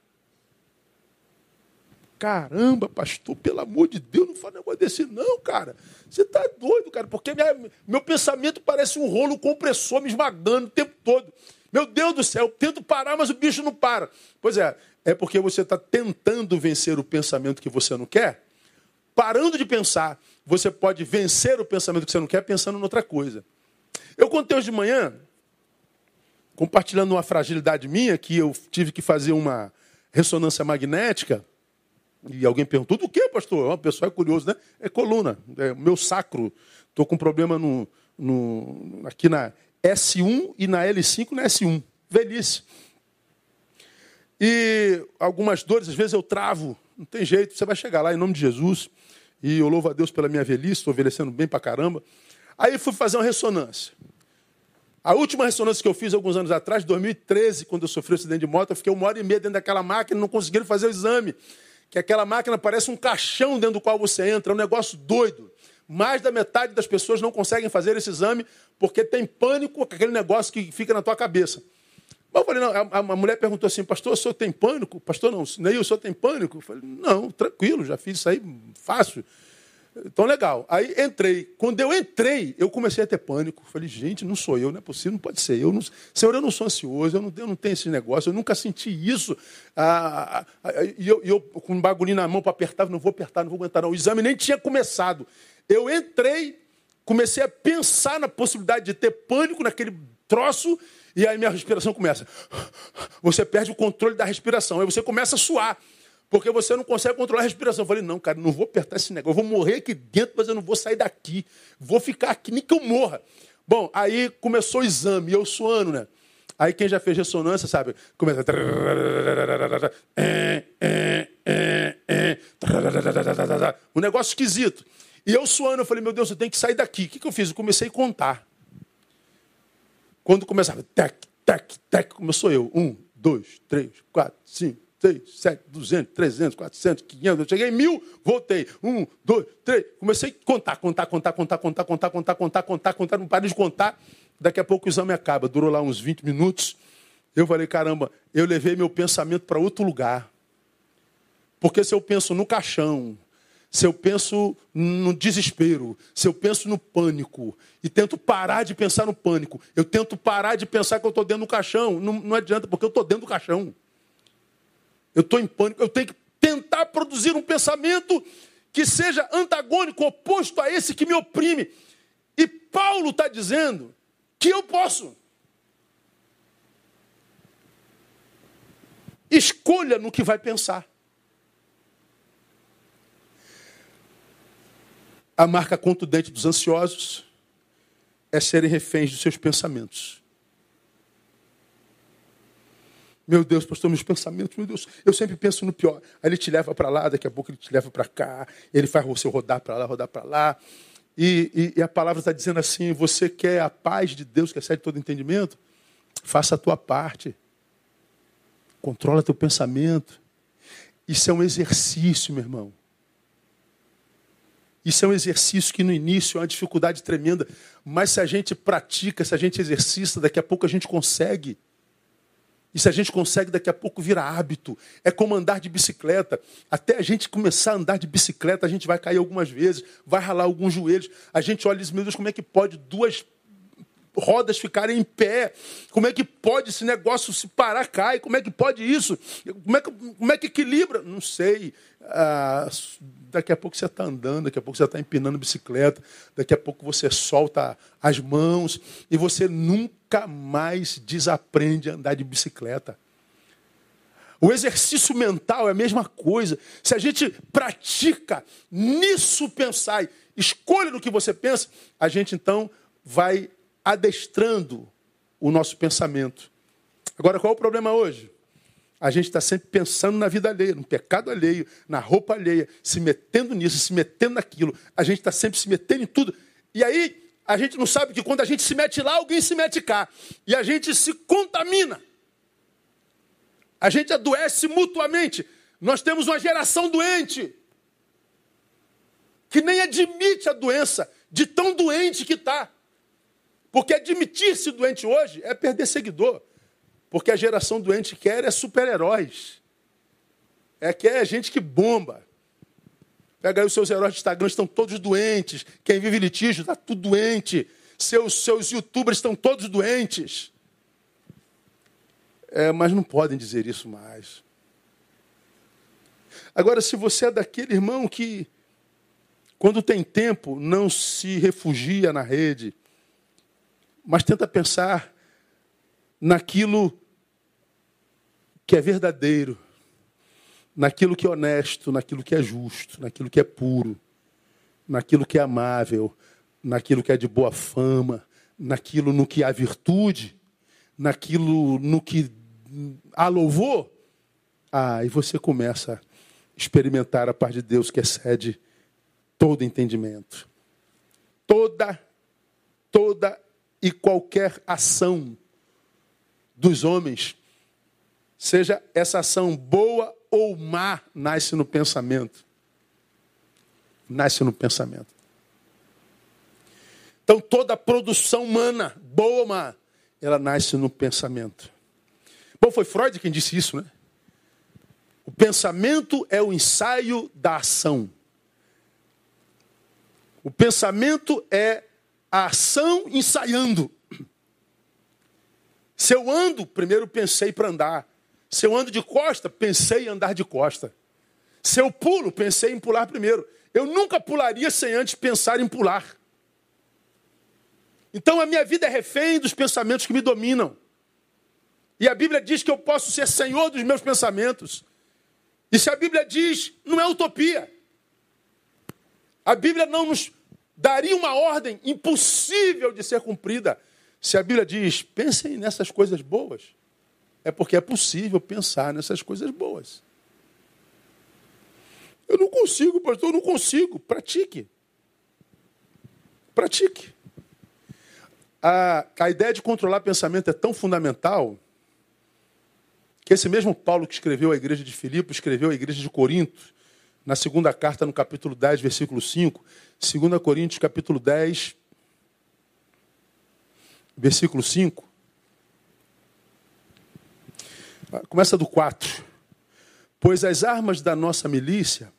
Caramba, pastor, pelo amor de Deus, não fala negócio desse não, cara. Você está doido, cara, porque minha, meu pensamento parece um rolo compressor me esmagando o tempo todo. Meu Deus do céu, eu tento parar, mas o bicho não para. Pois é, é porque você está tentando vencer o pensamento que você não quer. Parando de pensar, você pode vencer o pensamento que você não quer pensando em outra coisa. Eu contei hoje de manhã, compartilhando uma fragilidade minha, que eu tive que fazer uma ressonância magnética. E alguém perguntou, do que, pastor? O pessoal é curioso, né? É coluna, é o meu sacro. Estou com problema no, no, aqui na S um e na L cinco na S um. Velhice. E algumas dores, às vezes eu travo. Não tem jeito, você vai chegar lá em nome de Jesus. E eu louvo a Deus pela minha velhice, estou envelhecendo bem pra caramba. Aí fui fazer uma ressonância. A última ressonância que eu fiz alguns anos atrás, em dois mil e treze, quando eu sofri um acidente de moto, eu fiquei uma hora e meia dentro daquela máquina, não conseguiram fazer o exame. Que aquela máquina parece um caixão dentro do qual você entra, é um negócio doido. Mais da metade das pessoas não conseguem fazer esse exame porque tem pânico com aquele negócio que fica na tua cabeça. Mas eu falei, não, a, a mulher perguntou assim, pastor, o senhor tem pânico? Pastor, não, Neil, o senhor tem pânico? Eu falei, não, tranquilo, já fiz isso aí, fácil. Então, legal. Aí entrei. Quando eu entrei, eu comecei a ter pânico. Falei, gente, não sou eu, não é possível, não pode ser eu. Não... Senhor, eu não sou ansioso, eu não, eu não tenho esse negócio, eu nunca senti isso. Ah, e eu, eu com um bagulhinho na mão para apertar, não vou apertar, não vou aguentar, não. O exame nem tinha começado. Eu entrei, comecei a pensar na possibilidade de ter pânico naquele troço, e aí minha respiração começa. Você perde o controle da respiração, aí você começa a suar. Porque você não consegue controlar a respiração. Eu falei, não, cara, não vou apertar esse negócio. Eu vou morrer aqui dentro, mas eu não vou sair daqui. Vou ficar aqui, nem que eu morra. Bom, aí começou o exame, eu suando, né? Aí quem já fez ressonância, sabe? Começa... Um negócio esquisito. E eu suando, eu falei, meu Deus, eu tenho que sair daqui. O que eu fiz? Eu comecei a contar. Quando começava... Tec, tec, tec, começou eu. Um, dois, três, quatro, cinco. seis, sete, duzentos, trezentos, quatrocentos, quinhentos. Eu cheguei em mil, voltei. Um, dois, três. Comecei a contar, contar, contar, contar, contar, contar, contar, contar, contar, contar. Não parei de contar. Daqui a pouco o exame acaba. Durou lá uns vinte minutos. Eu falei, caramba, eu levei meu pensamento para outro lugar. Porque se eu penso no caixão, se eu penso no desespero, se eu penso no pânico, e tento parar de pensar no pânico, eu tento parar de pensar que eu estou dentro do caixão. Não, não adianta, porque eu estou dentro do caixão. Eu estou em pânico, eu tenho que tentar produzir um pensamento que seja antagônico, oposto a esse que me oprime. E Paulo está dizendo que eu posso. Escolha no que vai pensar. A marca contundente dos ansiosos é serem reféns dos seus pensamentos. Meu Deus, pastor, meus pensamentos, meu Deus, eu sempre penso no pior. Aí ele te leva para lá, daqui a pouco ele te leva para cá, ele faz você rodar para lá, rodar para lá. E, e, e a palavra está dizendo assim, você quer a paz de Deus que excede todo entendimento? Faça a tua parte. Controla teu pensamento. Isso é um exercício, meu irmão. Isso é um exercício que no início é uma dificuldade tremenda, mas se a gente pratica, se a gente exercita, daqui a pouco a gente consegue. E se a gente consegue, daqui a pouco vira hábito. É como andar de bicicleta. Até a gente começar a andar de bicicleta, a gente vai cair algumas vezes, vai ralar alguns joelhos. A gente olha e diz, meu Deus, como é que pode duas rodas ficarem em pé? Como é que pode esse negócio se parar, cai? Como é que pode isso? Como é que, como é que equilibra? Não sei. Ah, daqui a pouco você está andando, daqui a pouco você está empinando bicicleta, daqui a pouco você solta as mãos e você nunca mais desaprende a andar de bicicleta. O exercício mental é a mesma coisa. Se a gente pratica nisso pensar, escolha no que você pensa, a gente então vai adestrando o nosso pensamento. Agora, qual é o problema hoje? A gente está sempre pensando na vida alheia, no pecado alheio, na roupa alheia, se metendo nisso, se metendo naquilo. A gente está sempre se metendo em tudo. E aí, a gente não sabe que quando a gente se mete lá, alguém se mete cá. E a gente se contamina. A gente adoece mutuamente. Nós temos uma geração doente, que nem admite a doença, de tão doente que está. Porque admitir-se doente hoje é perder seguidor. Porque a geração doente quer é super-heróis. É que é gente que bomba. Pega aí os seus heróis de Instagram, estão todos doentes. Quem vive litígio está tudo doente. Seus, seus youtubers estão todos doentes. É, mas não podem dizer isso mais. Agora, se você é daquele irmão que, quando tem tempo, não se refugia na rede, mas tenta pensar naquilo que é verdadeiro, naquilo que é honesto, naquilo que é justo, naquilo que é puro, naquilo que é amável, naquilo que é de boa fama, naquilo no que há virtude, naquilo no que há louvor. Ah, e você começa a experimentar a paz de Deus que excede todo entendimento. Toda, toda e qualquer ação dos homens, seja essa ação boa ou má, nasce no pensamento. Nasce no pensamento. Então, toda produção humana, boa ou má, ela nasce no pensamento. Bom, foi Freud quem disse isso, né? O pensamento é o ensaio da ação. O pensamento é a ação ensaiando. Se eu ando, primeiro pensei para andar. Se eu ando de costa, pensei em andar de costa. Se eu pulo, pensei em pular primeiro. Eu nunca pularia sem antes pensar em pular. Então a minha vida é refém dos pensamentos que me dominam. E a Bíblia diz que eu posso ser senhor dos meus pensamentos. E se a Bíblia diz, não é utopia. A Bíblia não nos daria uma ordem impossível de ser cumprida. Se a Bíblia diz, pensem nessas coisas boas, é porque é possível pensar nessas coisas boas. Eu não consigo, pastor, eu não consigo. Pratique. Pratique. A, a ideia de controlar pensamento é tão fundamental que esse mesmo Paulo que escreveu à igreja de Filipe, escreveu à igreja de Corinto, na segunda carta, no capítulo dez, versículo cinco, segunda Coríntios, capítulo dez, versículo cinco, começa do quatro. Pois as armas da nossa milícia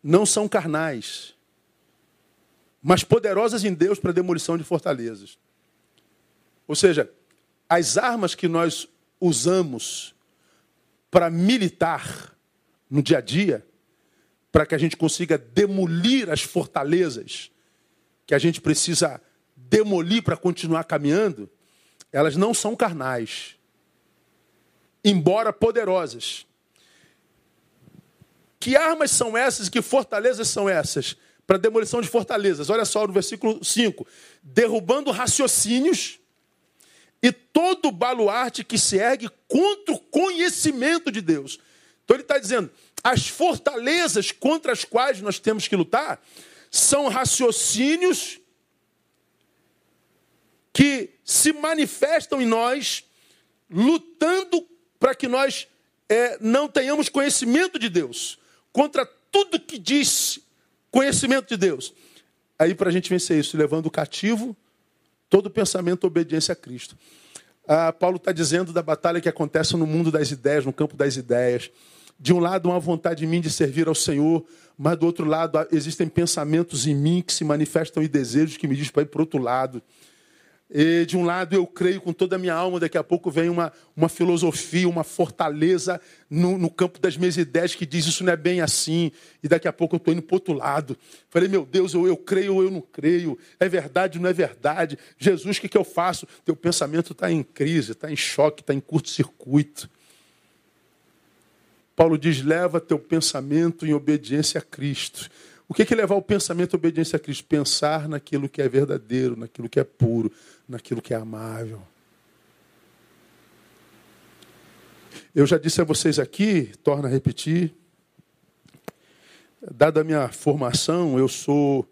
não são carnais, mas poderosas em Deus para a demolição de fortalezas. Ou seja, as armas que nós usamos para militar no dia a dia, para que a gente consiga demolir as fortalezas que a gente precisa demolir para continuar caminhando, elas não são carnais, embora poderosas. Que armas são essas, que fortalezas são essas? Para demolição de fortalezas. Olha só no versículo cinco. Derrubando raciocínios e todo baluarte que se ergue contra o conhecimento de Deus. Então ele está dizendo, as fortalezas contra as quais nós temos que lutar são raciocínios que se manifestam em nós, lutando para que nós é, não tenhamos conhecimento de Deus, contra tudo que diz conhecimento de Deus. Aí, para a gente vencer isso, levando cativo todo pensamento à obediência a Cristo. Ah, Paulo está dizendo da batalha que acontece no mundo das ideias, no campo das ideias. De um lado, uma vontade em mim de servir ao Senhor, mas do outro lado, existem pensamentos em mim que se manifestam e desejos que me dizem para ir para o outro lado. E de um lado, eu creio com toda a minha alma, daqui a pouco vem uma, uma filosofia, uma fortaleza no, no campo das minhas ideias que diz isso não é bem assim, e daqui a pouco eu estou indo para o outro lado. Falei, meu Deus, eu, eu creio ou eu não creio? É verdade ou não é verdade? Jesus, o que, que eu faço? Teu pensamento está em crise, está em choque, está em curto-circuito. Paulo diz, leva teu pensamento em obediência a Cristo. O que é levar o pensamento à obediência a Cristo? Pensar naquilo que é verdadeiro, naquilo que é puro, naquilo que é amável. Eu já disse a vocês aqui, torno a repetir, dada a minha formação, eu sou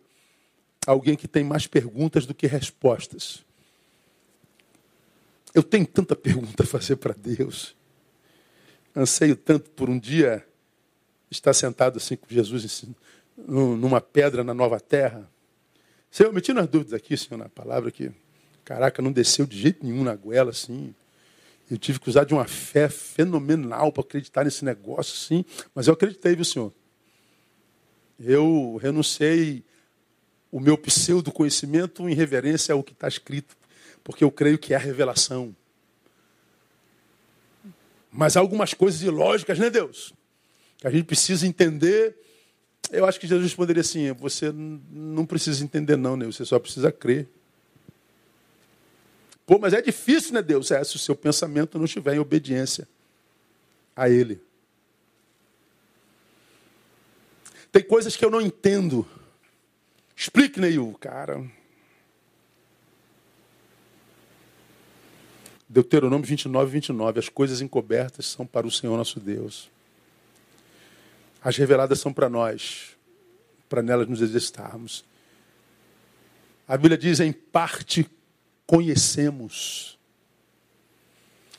alguém que tem mais perguntas do que respostas. Eu tenho tanta pergunta a fazer para Deus. Anseio tanto por um dia estar sentado assim com Jesus numa pedra na nova terra. Senhor, me tira as dúvidas aqui, Senhor, na palavra que, caraca, não desceu de jeito nenhum na goela, assim. Eu tive que usar de uma fé fenomenal para acreditar nesse negócio, assim. Mas eu acreditei, viu, Senhor? Eu renunciei o meu pseudo-conhecimento em reverência ao que está escrito, porque eu creio que é a revelação. Mas há algumas coisas ilógicas, né, Deus? Que a gente precisa entender. Eu acho que Jesus responderia assim, você não precisa entender não, né? Você só precisa crer. Pô, mas é difícil, né, Deus? É, se o seu pensamento não estiver em obediência a Ele. Tem coisas que eu não entendo. Explique, Neil, cara. Deuteronômio vinte e nove, vinte e nove. As coisas encobertas são para o Senhor nosso Deus. As reveladas são para nós, para nelas nos exercitarmos. A Bíblia diz, em parte conhecemos.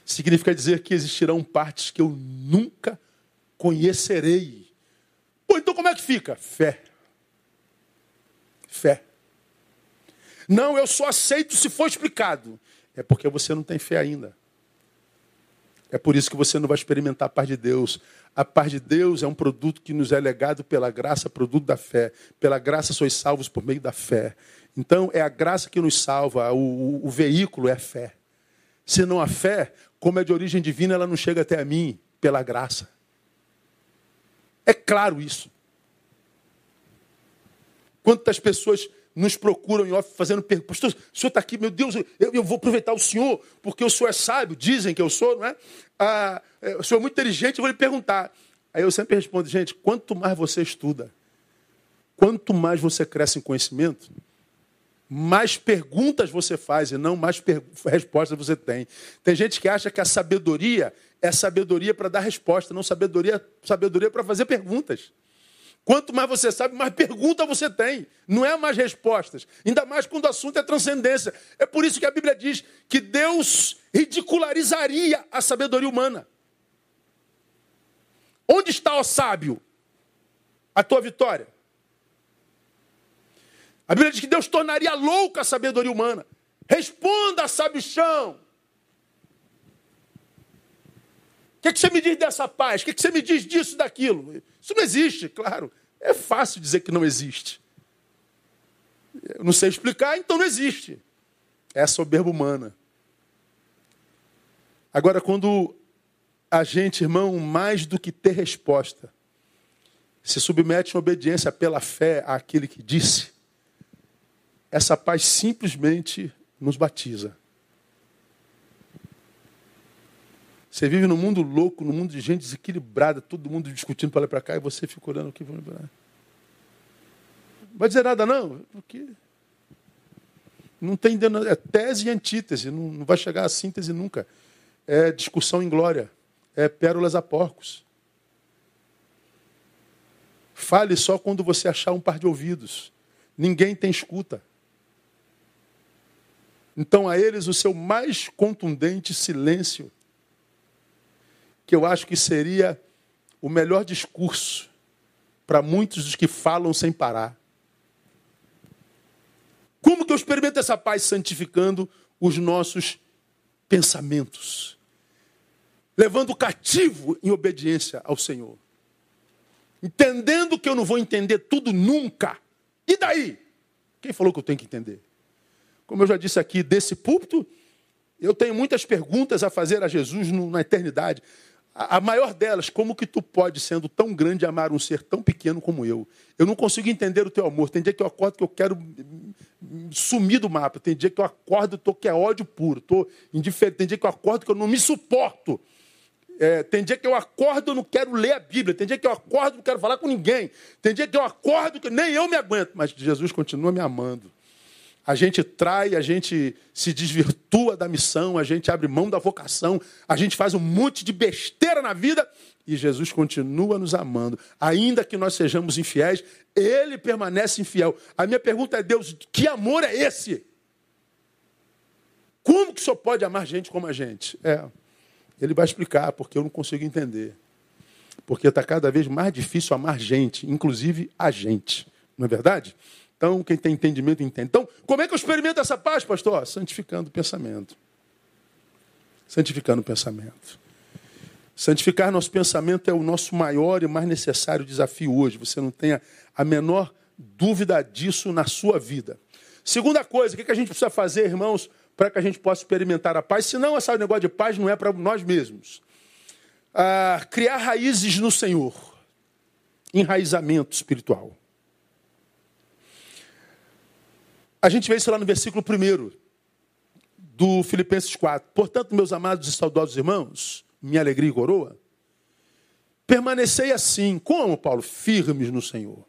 Significa dizer que existirão partes que eu nunca conhecerei. Pô, então como é que fica? Fé. Fé. Não, eu só aceito se for explicado. É porque você não tem fé ainda. É por isso que você não vai experimentar a paz de Deus. A paz de Deus é um produto que nos é legado pela graça, produto da fé. Pela graça sois salvos por meio da fé. Então é a graça que nos salva, o, o, o veículo é a fé. Se não a fé, como é de origem divina, ela não chega até a mim pela graça. É claro isso. Quantas pessoas nos procuram em off fazendo perguntas. Pastor, o senhor está aqui, meu Deus, eu, eu vou aproveitar o senhor, porque o senhor é sábio, dizem que eu sou, não é? Ah, o senhor é muito inteligente, eu vou lhe perguntar. Aí eu sempre respondo, gente, quanto mais você estuda, quanto mais você cresce em conhecimento, mais perguntas você faz e não mais per... respostas você tem. Tem gente que acha que a sabedoria é sabedoria para dar resposta, não sabedoria, sabedoria para fazer perguntas. Quanto mais você sabe, mais pergunta você tem. Não é mais respostas. Ainda mais quando o assunto é transcendência. É por isso que a Bíblia diz que Deus ridicularizaria a sabedoria humana. Onde está, ó sábio, a tua vitória? A Bíblia diz que Deus tornaria louca a sabedoria humana. Responda, sabichão. O que, que você me diz dessa paz? O que, que você me diz disso, daquilo? Isso não existe, claro. É fácil dizer que não existe. Eu não sei explicar, então não existe. É a soberba humana. Agora, quando a gente, irmão, mais do que ter resposta, se submete em obediência pela fé àquele que disse, essa paz simplesmente nos batiza. Você vive num mundo louco, num mundo de gente desequilibrada, todo mundo discutindo para lá e para cá, e você fica olhando aqui. Não vai dizer nada, não, porque não tem é tese e antítese, não, não vai chegar à síntese nunca. É discussão em glória, é pérolas a porcos. Fale só quando você achar um par de ouvidos. Ninguém tem escuta. Então a eles o seu mais contundente silêncio, que eu acho que seria o melhor discurso para muitos dos que falam sem parar. Como que eu experimento essa paz? Santificando os nossos pensamentos, levando cativo em obediência ao Senhor. Entendendo que eu não vou entender tudo nunca. E daí? Quem falou que eu tenho que entender? Como eu já disse aqui, desse púlpito, eu tenho muitas perguntas a fazer a Jesus no, na eternidade. A, a maior delas, como que tu pode, sendo tão grande, amar um ser tão pequeno como eu? Eu não consigo entender o teu amor. Tem dia que eu acordo que eu quero sumir do mapa. Tem dia que eu acordo tô, que é ódio puro. Tô indiferente. Tem dia que eu acordo que eu não me suporto. É, tem dia que eu acordo e não quero ler a Bíblia. Tem dia que eu acordo e não quero falar com ninguém. Tem dia que eu acordo que nem eu me aguento. Mas Jesus continua me amando. A gente trai, a gente se desvirtua da missão, a gente abre mão da vocação, a gente faz um monte de besteira na vida e Jesus continua nos amando. Ainda que nós sejamos infiéis, Ele permanece infiel. A minha pergunta é, Deus, que amor é esse? Como que o Senhor pode amar gente como a gente? É... Ele vai explicar, porque eu não consigo entender. Porque está cada vez mais difícil amar gente, inclusive a gente. Não é verdade? Então, quem tem entendimento, entende. Então, como é que eu experimento essa paz, pastor? Santificando o pensamento. Santificando o pensamento. Santificar nosso pensamento é o nosso maior e mais necessário desafio hoje. Você não tenha a menor dúvida disso na sua vida. Segunda coisa, o que a gente precisa fazer, irmãos, para que a gente possa experimentar a paz? Senão, esse negócio de paz não é para nós mesmos. Ah, criar raízes no Senhor. Enraizamento espiritual. A gente vê isso lá no versículo primeiro do Filipenses quatro. Portanto, meus amados e saudosos irmãos, minha alegria e coroa, permanecei assim, como, Paulo? Firmes no Senhor.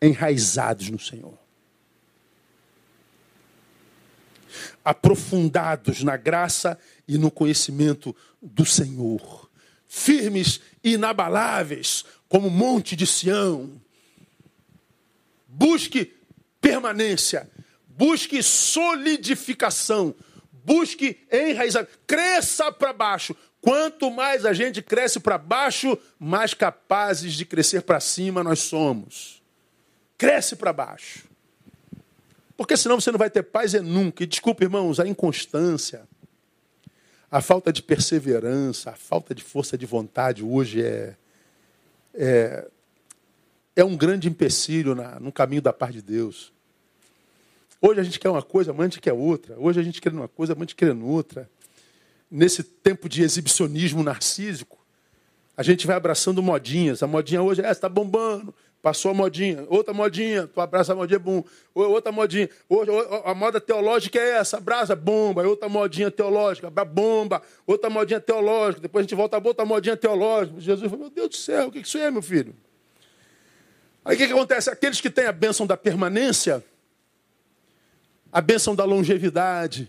Enraizados no Senhor. Aprofundados na graça e no conhecimento do Senhor. Firmes e inabaláveis, como o monte de Sião. Busque permanência. Busque solidificação. Busque enraizamento. Cresça para baixo. Quanto mais a gente cresce para baixo, mais capazes de crescer para cima nós somos. Cresce para baixo. Porque senão você não vai ter paz é nunca. E desculpa, irmãos, a inconstância, a falta de perseverança, a falta de força de vontade hoje é, é, é um grande empecilho na, no caminho da paz de Deus. Hoje a gente quer uma coisa, amanhã a gente quer outra. Hoje a gente quer uma coisa, amanhã a gente quer outra. Nesse tempo de exibicionismo narcísico, a gente vai abraçando modinhas. A modinha hoje é essa, está bombando. Passou a modinha, outra modinha, tu abraça a modinha, bum. Outra modinha, a moda teológica é essa, abraça, bomba. Outra modinha teológica, bomba. Outra modinha teológica, depois a gente volta a outra modinha teológica. Jesus falou, meu Deus do céu, o que isso é, meu filho? Aí o que acontece? Aqueles que têm a bênção da permanência, a bênção da longevidade,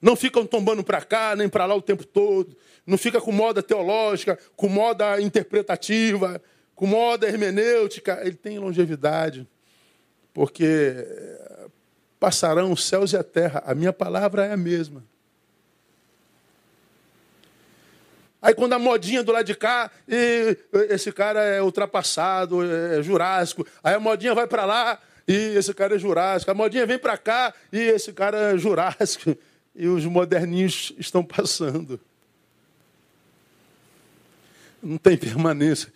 não ficam tombando para cá, nem para lá o tempo todo. Não fica com moda teológica, com moda interpretativa, com moda hermenêutica. Ele tem longevidade. Porque passarão os céus e a terra. A minha palavra é a mesma. Aí quando a modinha do lado de cá, e esse cara é ultrapassado, é jurássico. Aí a modinha vai para lá e esse cara é jurássico. A modinha vem para cá e esse cara é jurássico. E os moderninhos estão passando. Não tem permanência.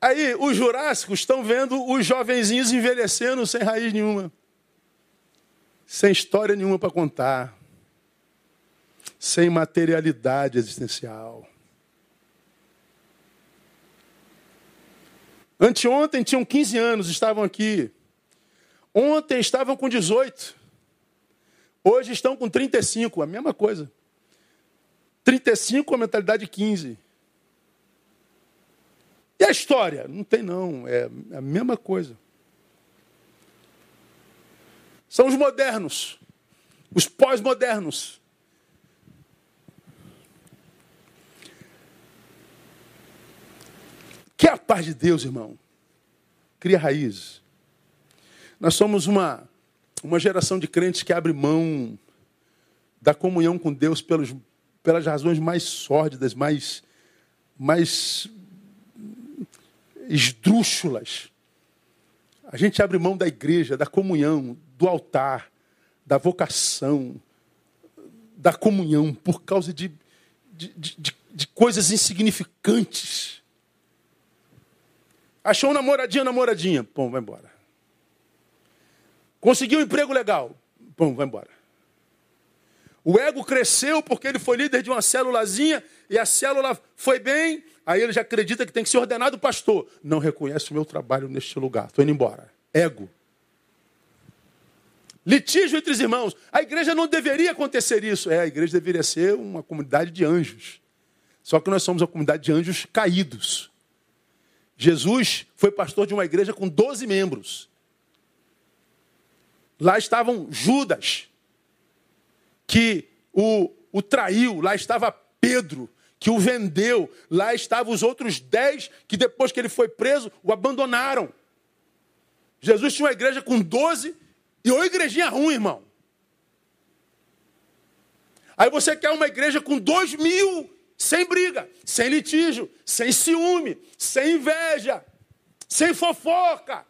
Aí, os jurássicos estão vendo os jovenzinhos envelhecendo sem raiz nenhuma. Sem história nenhuma para contar. Sem materialidade existencial. Anteontem tinham quinze anos, estavam aqui. Ontem estavam com dezoito. Hoje estão com trinta e cinco, a mesma coisa. trinta e cinco, a mentalidade quinze. E a história? Não tem, não. É a mesma coisa. São os modernos, os pós-modernos. Que é a paz de Deus, irmão? Cria raízes. Nós somos uma... Uma geração de crentes que abre mão da comunhão com Deus pelos, pelas razões mais sórdidas, mais, mais esdrúxulas. A gente abre mão da igreja, da comunhão, do altar, da vocação, da comunhão, por causa de, de, de, de coisas insignificantes. Achou namoradinha, namoradinha. Pô, vai embora. Conseguiu um emprego legal. Pô, vai embora. O ego cresceu porque ele foi líder de uma célulazinha e a célula foi bem. Aí ele já acredita que tem que ser ordenado pastor. Não reconhece o meu trabalho neste lugar. Estou indo embora. Ego. Litígio entre os irmãos. A igreja não deveria acontecer isso. É, a igreja deveria ser uma comunidade de anjos. Só que nós somos uma comunidade de anjos caídos. Jesus foi pastor de uma igreja com doze membros. Lá estavam Judas, que o, o traiu. Lá estava Pedro, que o vendeu. Lá estavam os outros dez, que depois que ele foi preso, o abandonaram. Jesus tinha uma igreja com doze, e uma igrejinha ruim, irmão. Aí você quer uma igreja com dois mil, sem briga, sem litígio, sem ciúme, sem inveja, sem fofoca.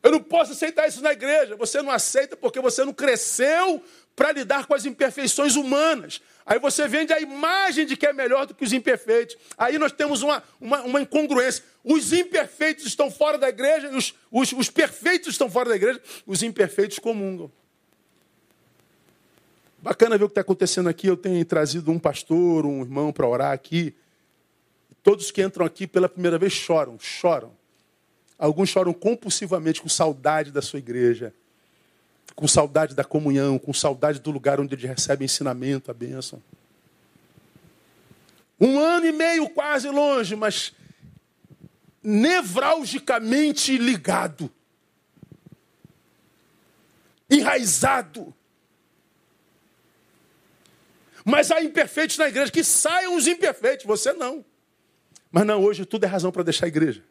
Eu não posso aceitar isso na igreja. Você não aceita porque você não cresceu para lidar com as imperfeições humanas. Aí você vende a imagem de que é melhor do que os imperfeitos. Aí nós temos uma, uma, uma incongruência. Os imperfeitos estão fora da igreja, os, os, os perfeitos estão fora da igreja, os imperfeitos comungam. Bacana ver o que está acontecendo aqui. Eu tenho trazido um pastor, um irmão para orar aqui. Todos que entram aqui pela primeira vez choram, choram. Alguns choram compulsivamente com saudade da sua igreja, com saudade da comunhão, com saudade do lugar onde eles recebem ensinamento, a bênção. Um ano e meio quase longe, mas nevralgicamente ligado, enraizado. Mas há imperfeitos na igreja, que saiam os imperfeitos, você não. Mas não, hoje tudo é razão para deixar a igreja.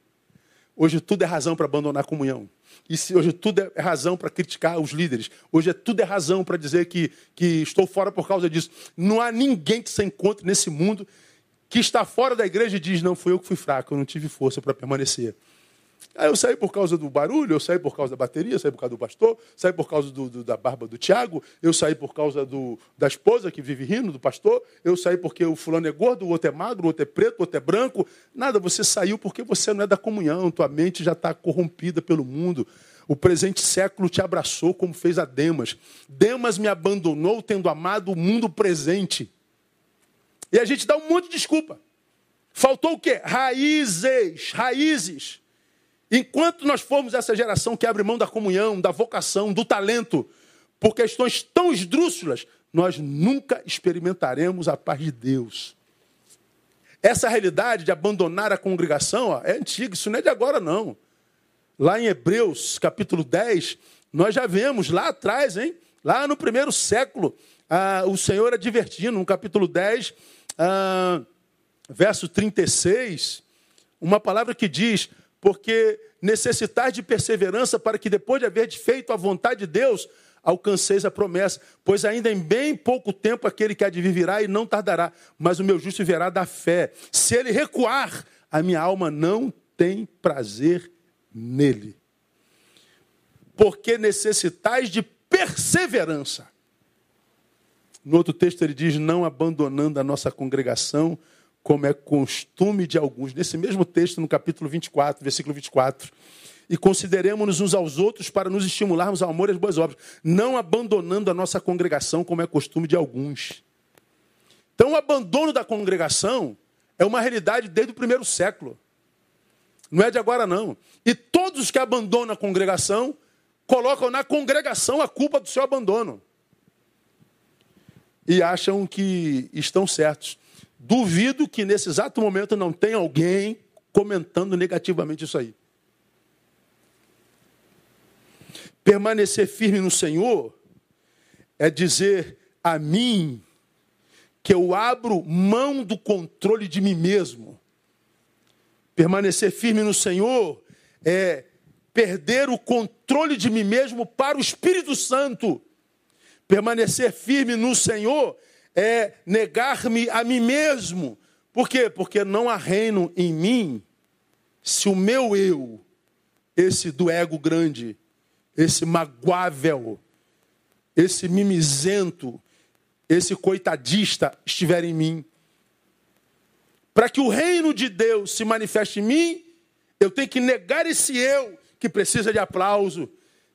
Hoje tudo é razão para abandonar a comunhão. E se hoje tudo é razão para criticar os líderes. Hoje tudo é razão para dizer que, que estou fora por causa disso. Não há ninguém que se encontre nesse mundo que está fora da igreja e diz, não, fui eu que fui fraco, eu não tive força para permanecer. Aí eu saí por causa do barulho, eu saí por causa da bateria, eu saí por causa do pastor, saí por causa do, do, da barba do Tiago, eu saí por causa do, da esposa que vive rindo, do pastor, eu saí porque o fulano é gordo, o outro é magro, o outro é preto, o outro é branco. Nada, você saiu porque você não é da comunhão, tua mente já está corrompida pelo mundo. O presente século te abraçou como fez a Demas. Demas me abandonou tendo amado o mundo presente. E a gente dá um monte de desculpa. Faltou o quê? Raízes, raízes. Enquanto nós formos essa geração que abre mão da comunhão, da vocação, do talento, por questões tão esdrúxulas, nós nunca experimentaremos a paz de Deus. Essa realidade de abandonar a congregação ó, é antiga, isso não é de agora não. Lá em Hebreus, capítulo dez, nós já vemos lá atrás, hein? Lá no primeiro século, ah, o Senhor advertindo, no capítulo dez, ah, verso trinta e seis, uma palavra que diz... Porque necessitais de perseverança para que depois de haver feito a vontade de Deus, alcanceis a promessa. Pois ainda em bem pouco tempo aquele que há de vir virá e não tardará. Mas o meu justo verá da fé. Se ele recuar, a minha alma não tem prazer nele. Porque necessitais de perseverança. No outro texto ele diz, não abandonando a nossa congregação, como é costume de alguns. Nesse mesmo texto, no capítulo vinte e quatro, versículo vinte e quatro. E consideremos-nos uns aos outros para nos estimularmos ao amor e às boas obras, não abandonando a nossa congregação, como é costume de alguns. Então, o abandono da congregação é uma realidade desde o primeiro século. Não é de agora, não. E todos que abandonam a congregação colocam na congregação a culpa do seu abandono. E acham que estão certos. Duvido que nesse exato momento não tenha alguém comentando negativamente isso aí. Permanecer firme no Senhor é dizer a mim que eu abro mão do controle de mim mesmo. Permanecer firme no Senhor é perder o controle de mim mesmo para o Espírito Santo. Permanecer firme no Senhor é negar-me a mim mesmo. Por quê? Porque não há reino em mim se o meu eu, esse do ego grande, esse magoável, esse mimizento, esse coitadista estiver em mim. Para que o reino de Deus se manifeste em mim, eu tenho que negar esse eu que precisa de aplauso,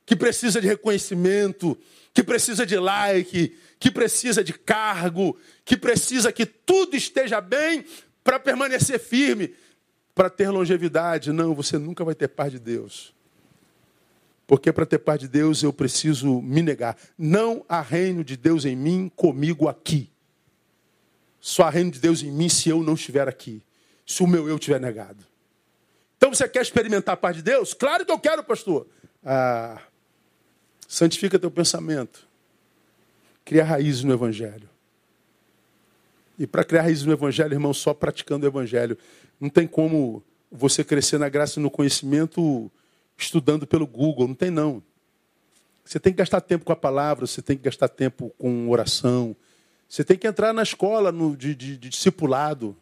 que precisa de reconhecimento, que precisa de like, que precisa de cargo, que precisa que tudo esteja bem para permanecer firme, para ter longevidade. Não, você nunca vai ter paz de Deus. Porque para ter paz de Deus eu preciso me negar. Não há reino de Deus em mim, comigo aqui. Só há reino de Deus em mim se eu não estiver aqui. Se o meu eu estiver negado. Então você quer experimentar a paz de Deus? Claro que eu quero, pastor. Ah, santifica teu pensamento. Cria raízes no Evangelho. E para criar raízes no Evangelho, irmão, só praticando o Evangelho. Não tem como você crescer na graça e no conhecimento estudando pelo Google. Não tem, não. Você tem que gastar tempo com a palavra, você tem que gastar tempo com oração. Você tem que entrar na escola no, de, de, de discipulado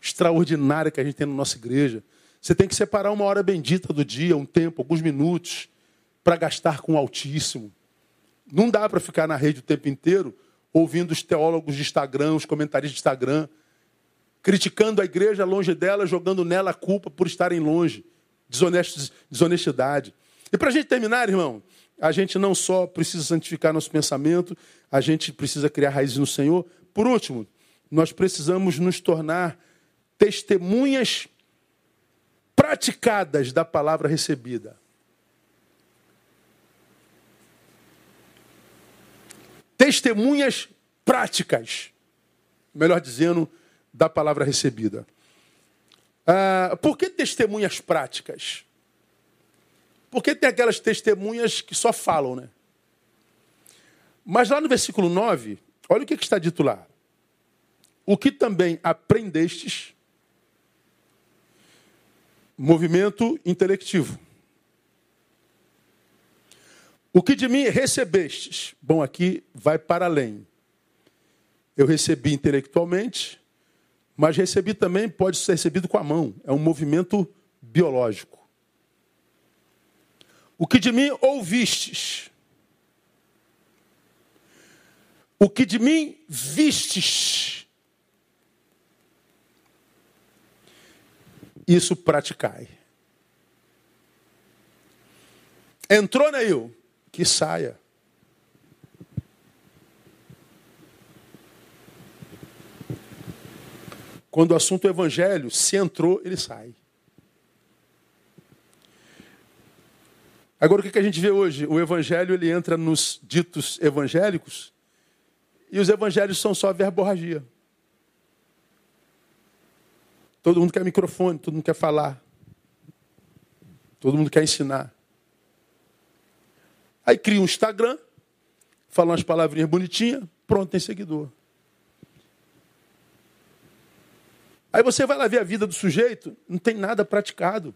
extraordinária que a gente tem na nossa igreja. Você tem que separar uma hora bendita do dia, um tempo, alguns minutos, para gastar com o Altíssimo. Não dá para ficar na rede o tempo inteiro ouvindo os teólogos de Instagram, os comentaristas de Instagram, criticando a igreja longe dela, jogando nela a culpa por estarem longe. Desonestos, desonestidade. E para a gente terminar, irmão, a gente não só precisa santificar nosso pensamento, a gente precisa criar raízes no Senhor. Por último, nós precisamos nos tornar testemunhas praticadas da palavra recebida. Testemunhas práticas, melhor dizendo, da palavra recebida. Ah, por que testemunhas práticas? Porque tem aquelas testemunhas que só falam, né? Mas lá no versículo nove, olha o que está dito lá. O que também aprendestes, movimento intelectivo. O que de mim recebestes? Bom, aqui vai para além. Eu recebi intelectualmente, mas recebi também, pode ser recebido com a mão. É um movimento biológico. O que de mim ouvistes, o que de mim vistes, isso praticai. Entrou, Neil, que saia. Quando o assunto é o evangelho, se entrou, ele sai. Agora, o que a gente vê hoje? O evangelho, ele entra nos ditos evangélicos e os evangelhos são só verborragia. Todo mundo quer microfone, todo mundo quer falar. Todo mundo quer ensinar. Aí cria um Instagram, fala umas palavrinhas bonitinhas, pronto, tem seguidor. Aí você vai lá ver a vida do sujeito, não tem nada praticado.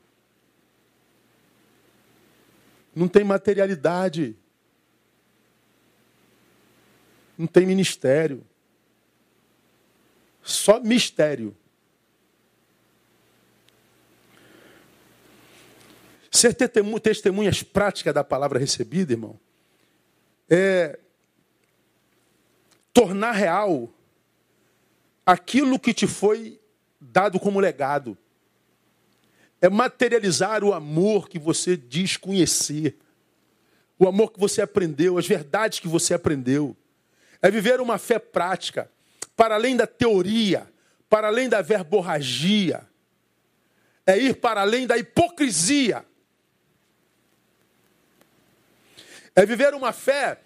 Não tem materialidade. Não tem ministério. Só mistério. Ser testemunhas práticas da palavra recebida, irmão, é tornar real aquilo que te foi dado como legado. É materializar o amor que você diz conhecer. O amor que você aprendeu, as verdades que você aprendeu. É viver uma fé prática, para além da teoria, para além da verborragia. É ir para além da hipocrisia. É viver uma fé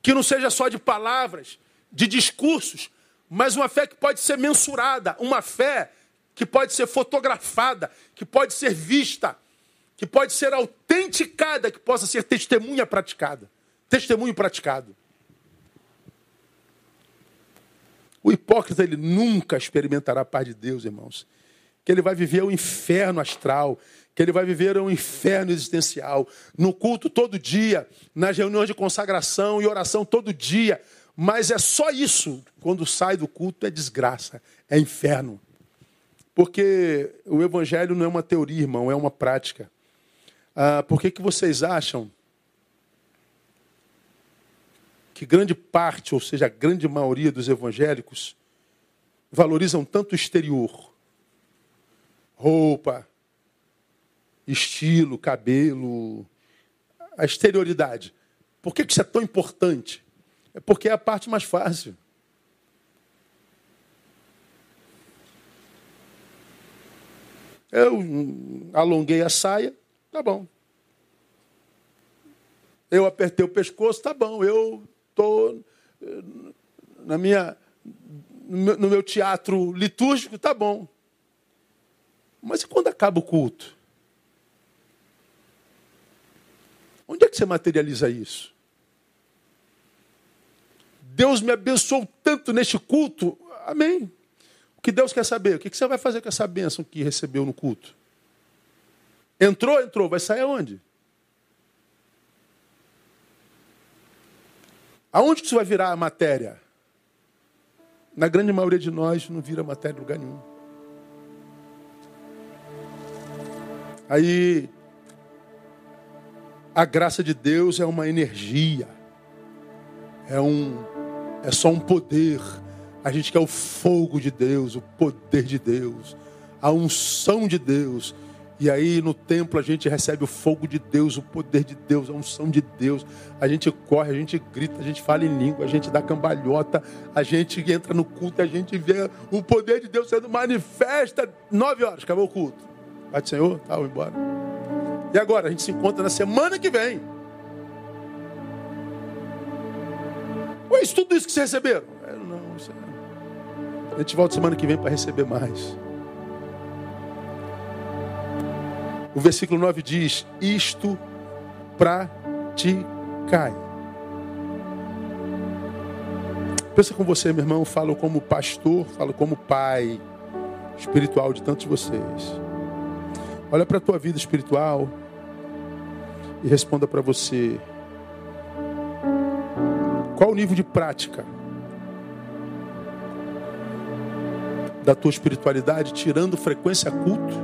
que não seja só de palavras, de discursos, mas uma fé que pode ser mensurada, uma fé que pode ser fotografada, que pode ser vista, que pode ser autenticada, que possa ser testemunha praticada, testemunho praticado. O hipócrita, ele nunca experimentará a paz de Deus, irmãos. Que ele vai viver um inferno astral, que ele vai viver um inferno existencial, no culto todo dia, nas reuniões de consagração e oração todo dia. Mas é só isso. Quando sai do culto é desgraça, é inferno. Porque o evangelho não é uma teoria, irmão, é uma prática. Ah, por que que vocês acham que grande parte, ou seja, a grande maioria dos evangélicos valorizam tanto o exterior? Roupa, estilo, cabelo, a exterioridade. Por que que isso é tão importante? É porque é a parte mais fácil. Eu alonguei a saia, tá bom. Eu apertei o pescoço, tá bom. Eu estou na minha, no meu teatro litúrgico, tá bom. Mas e quando acaba o culto? Onde é que você materializa isso? Deus me abençoou tanto neste culto. Amém. O que Deus quer saber? O que você vai fazer com essa bênção que recebeu no culto? Entrou, entrou. Vai sair aonde? Aonde que isso vai virar a matéria? Na grande maioria de nós, não vira matéria em lugar nenhum. Aí, a graça de Deus é uma energia, é, um, é só um poder. A gente quer o fogo de Deus, o poder de Deus, a unção de Deus. E aí, no templo, a gente recebe o fogo de Deus, o poder de Deus, a unção de Deus. A gente corre, a gente grita, a gente fala em língua, a gente dá cambalhota, a gente entra no culto, a gente vê o poder de Deus sendo manifesta. Nove horas, acabou o culto. Pai do Senhor, tá, vou embora. E agora? A gente se encontra na semana que vem. Ué, isso, tudo isso que vocês receberam? É, não, isso é... A gente volta semana que vem para receber mais. O versículo nove diz, isto praticai. Pensa com você, meu irmão, falo como pastor, falo como pai espiritual de tantos de vocês. Olha para a tua vida espiritual e responda para você. Qual o nível de prática da tua espiritualidade, tirando frequência a culto,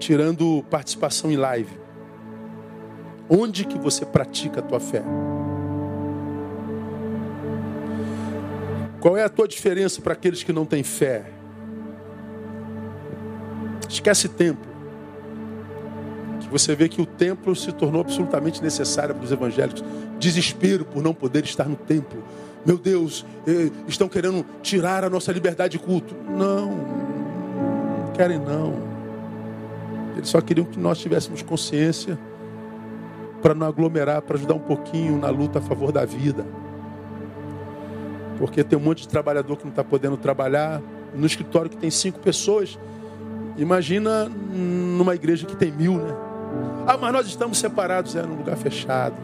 tirando participação em live? Onde que você pratica a tua fé? Qual é a tua diferença para aqueles que não têm fé? Esquece templo. Você vê que o templo se tornou absolutamente necessário para os evangélicos. Desespero por não poder estar no templo. Meu Deus, estão querendo tirar a nossa liberdade de culto. Não, não querem não. Eles só queriam que nós tivéssemos consciência para não aglomerar, para ajudar um pouquinho na luta a favor da vida. Porque tem um monte de trabalhador que não está podendo trabalhar. No escritório que tem cinco pessoas... Imagina numa igreja que tem mil, né? Ah, mas nós estamos separados, é, num lugar fechado.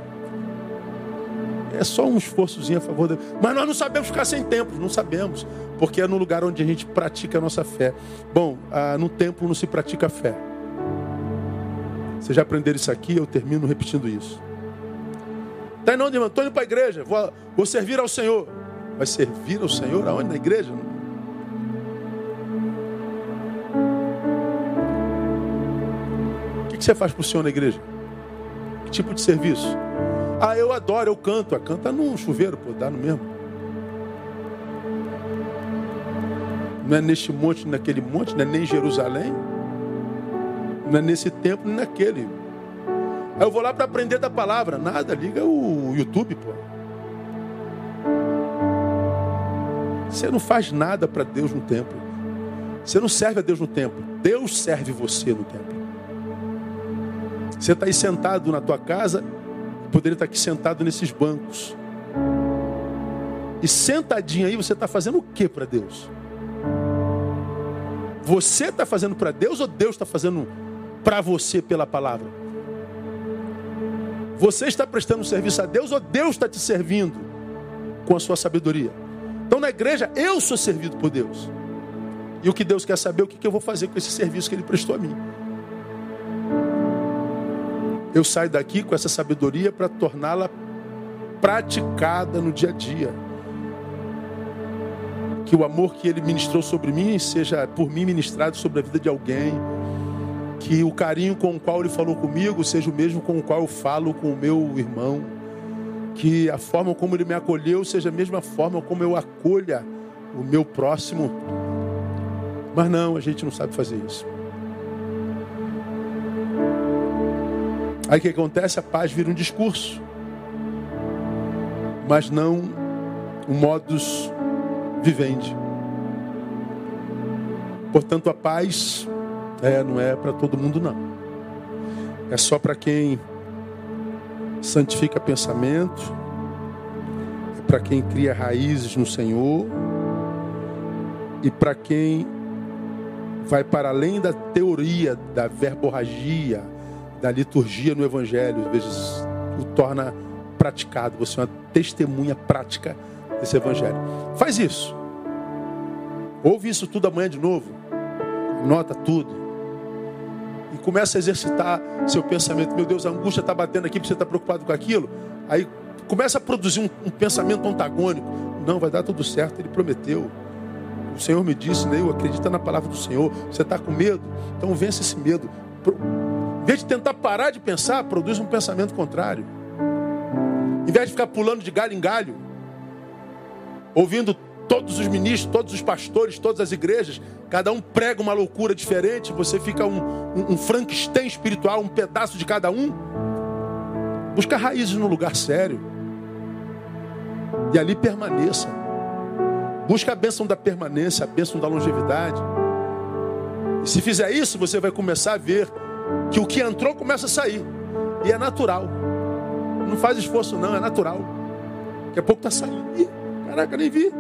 É só um esforçozinho a favor da... Mas nós não sabemos ficar sem templo, não sabemos. Porque é no lugar onde a gente pratica a nossa fé. Bom, ah, no templo não se pratica a fé. Vocês já aprenderam isso aqui, eu termino repetindo isso. Tá não, irmão, estou indo para a igreja, vou, vou servir ao Senhor. Vai servir ao Senhor aonde? Na igreja? O que você faz para o Senhor na igreja? Que tipo de serviço? Ah, eu adoro, eu canto. Ah, canta num chuveiro, pô, dá no mesmo. Não é neste monte, naquele monte, não é nem em Jerusalém. Não é nesse templo, nem naquele. Aí eu vou lá para aprender da palavra. Nada, liga o YouTube, pô. Você não faz nada para Deus no templo. Você não serve a Deus no templo. Deus serve você no templo. Você está aí sentado na tua casa, poderia estar aqui sentado nesses bancos. E sentadinho aí, você está fazendo o que para Deus? Você está fazendo para Deus ou Deus está fazendo para você pela palavra? Você está prestando serviço a Deus ou Deus está te servindo com a sua sabedoria? Então na igreja, eu sou servido por Deus. E o que Deus quer saber é o que eu vou fazer com esse serviço que Ele prestou a mim. Eu saio daqui com essa sabedoria para torná-la praticada no dia a dia. Que o amor que Ele ministrou sobre mim seja por mim ministrado sobre a vida de alguém. que o carinho com o qual ele falou comigo seja o mesmo com o qual eu falo com o meu irmão, que a forma como ele me acolheu seja a mesma forma como eu acolha o meu próximo. Mas não, a gente não sabe fazer isso. Aí o que acontece? A paz vira um discurso, mas não um modus vivendi. Portanto, a paz é, não é para todo mundo, não. É só para quem santifica pensamento, é para quem cria raízes no Senhor e para quem vai para além da teoria, da verborragia, da liturgia no Evangelho. Às vezes o torna praticado. Você é uma testemunha prática desse Evangelho. Faz isso. Ouve isso tudo amanhã de novo. Anota tudo. E começa a exercitar seu pensamento. Meu Deus, a angústia está batendo aqui porque você está preocupado com aquilo. Aí começa a produzir um, um pensamento antagônico. Não, vai dar tudo certo, ele prometeu. O Senhor me disse, né? Eu acredito na palavra do Senhor. Você está com medo? Então vence esse medo. Pro... Em vez de tentar parar de pensar, produz um pensamento contrário. Em vez de ficar pulando de galho em galho, ouvindo todos os ministros, todos os pastores, todas as igrejas, cada um prega uma loucura diferente, você fica um, um, um Frankenstein espiritual, um pedaço de cada um. Busca raízes num lugar sério. E ali permaneça. Busca a bênção da permanência, a bênção da longevidade. E se fizer isso, você vai começar a ver que o que entrou começa a sair. E é natural. Não faz esforço não, é natural. Daqui a pouco está saindo. Ih, caraca, nem vi.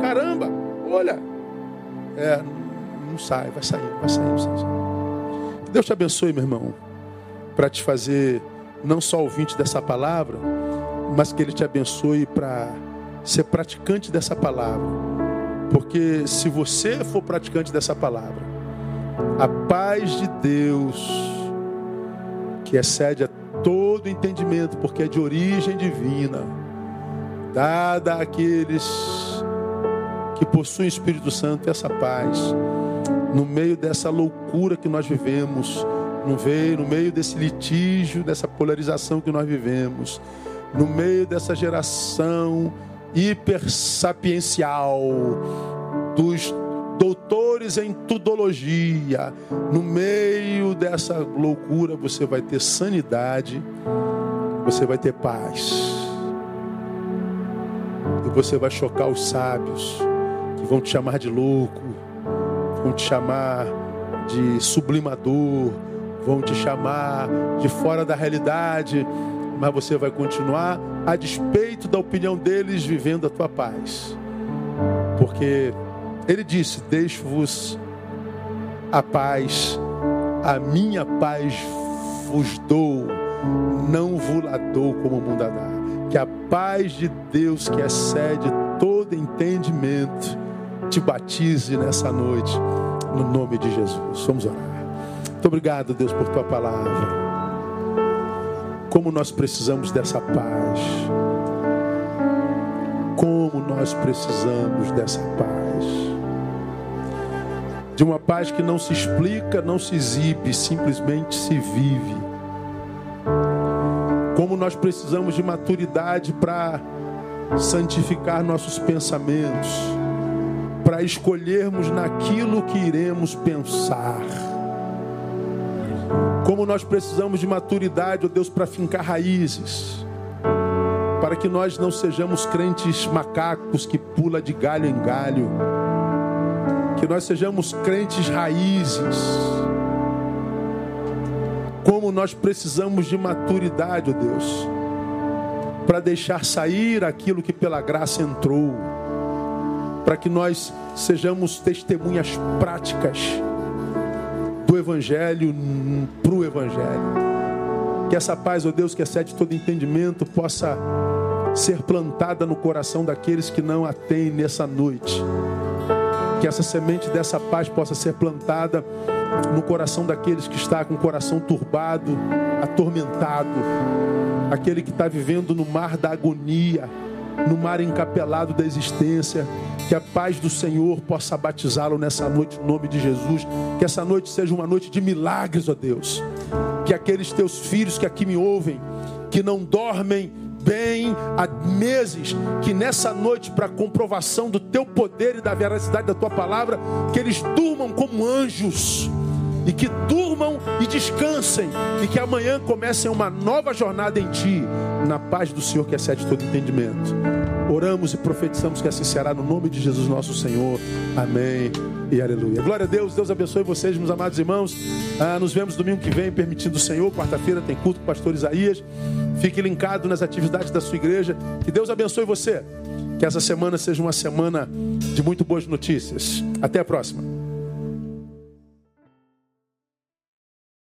Caramba, olha. É, não sai, vai sair, vai sair, vai sair. Que Deus te abençoe, meu irmão, para te fazer não só ouvinte dessa palavra, mas que Ele te abençoe para ser praticante dessa palavra. Porque se você for praticante dessa palavra, a paz de Deus, que excede a todo entendimento, porque é de origem divina, dada àqueles que possuem o Espírito Santo, essa paz, no meio dessa loucura que nós vivemos, no meio, no meio desse litígio, dessa polarização que nós vivemos, no meio dessa geração hipersapiencial dos doutores em tudologia, no meio dessa loucura você vai ter sanidade, você vai ter paz. E você vai chocar os sábios, que vão te chamar de louco, vão te chamar de sublimador, vão te chamar de fora da realidade, mas você vai continuar, a despeito da opinião deles, vivendo a tua paz. Porque Ele disse, deixo-vos a paz, a minha paz vos dou, não vos a dou como o mundo a dá. Que a paz de Deus, que excede todo entendimento, te batize nessa noite, no nome de Jesus. Vamos orar. Muito obrigado, Deus, por tua palavra. Como nós precisamos dessa paz. Como nós precisamos dessa paz. De uma paz que não se explica, não se exibe, simplesmente se vive. Como nós precisamos de maturidade para santificar nossos pensamentos, para escolhermos naquilo que iremos pensar. Como nós precisamos de maturidade, ó Deus, para fincar raízes, para que nós não sejamos crentes macacos que pula de galho em galho. Que nós sejamos crentes raízes. Como nós precisamos de maturidade, ó Deus, para deixar sair aquilo que pela graça entrou, para que nós sejamos testemunhas práticas do Evangelho para o Evangelho. Que essa paz, ó Deus, que excede todo entendimento, possa ser plantada no coração daqueles que não a têm nessa noite. Que essa semente dessa paz possa ser plantada no coração daqueles que está com o coração turbado, atormentado. Aquele que está vivendo no mar da agonia, no mar encapelado da existência. Que a paz do Senhor possa batizá-lo nessa noite, no nome de Jesus. Que essa noite seja uma noite de milagres, ó Deus. Que aqueles teus filhos que aqui me ouvem, que não dormem bem há meses, que nessa noite, para comprovação do teu poder e da veracidade da tua palavra, que eles durmam como anjos. E que durmam e descansem. E que amanhã comecem uma nova jornada em ti, na paz do Senhor que excede todo entendimento. Oramos e profetizamos que assim será, no nome de Jesus nosso Senhor. Amém e aleluia. Glória a Deus. Deus abençoe vocês, meus amados irmãos. Ah, nos vemos domingo que vem, permitindo o Senhor. Quarta-feira tem culto com o pastor Isaías. Fique linkado nas atividades da sua igreja. Que Deus abençoe você. Que essa semana seja uma semana de muito boas notícias. Até a próxima.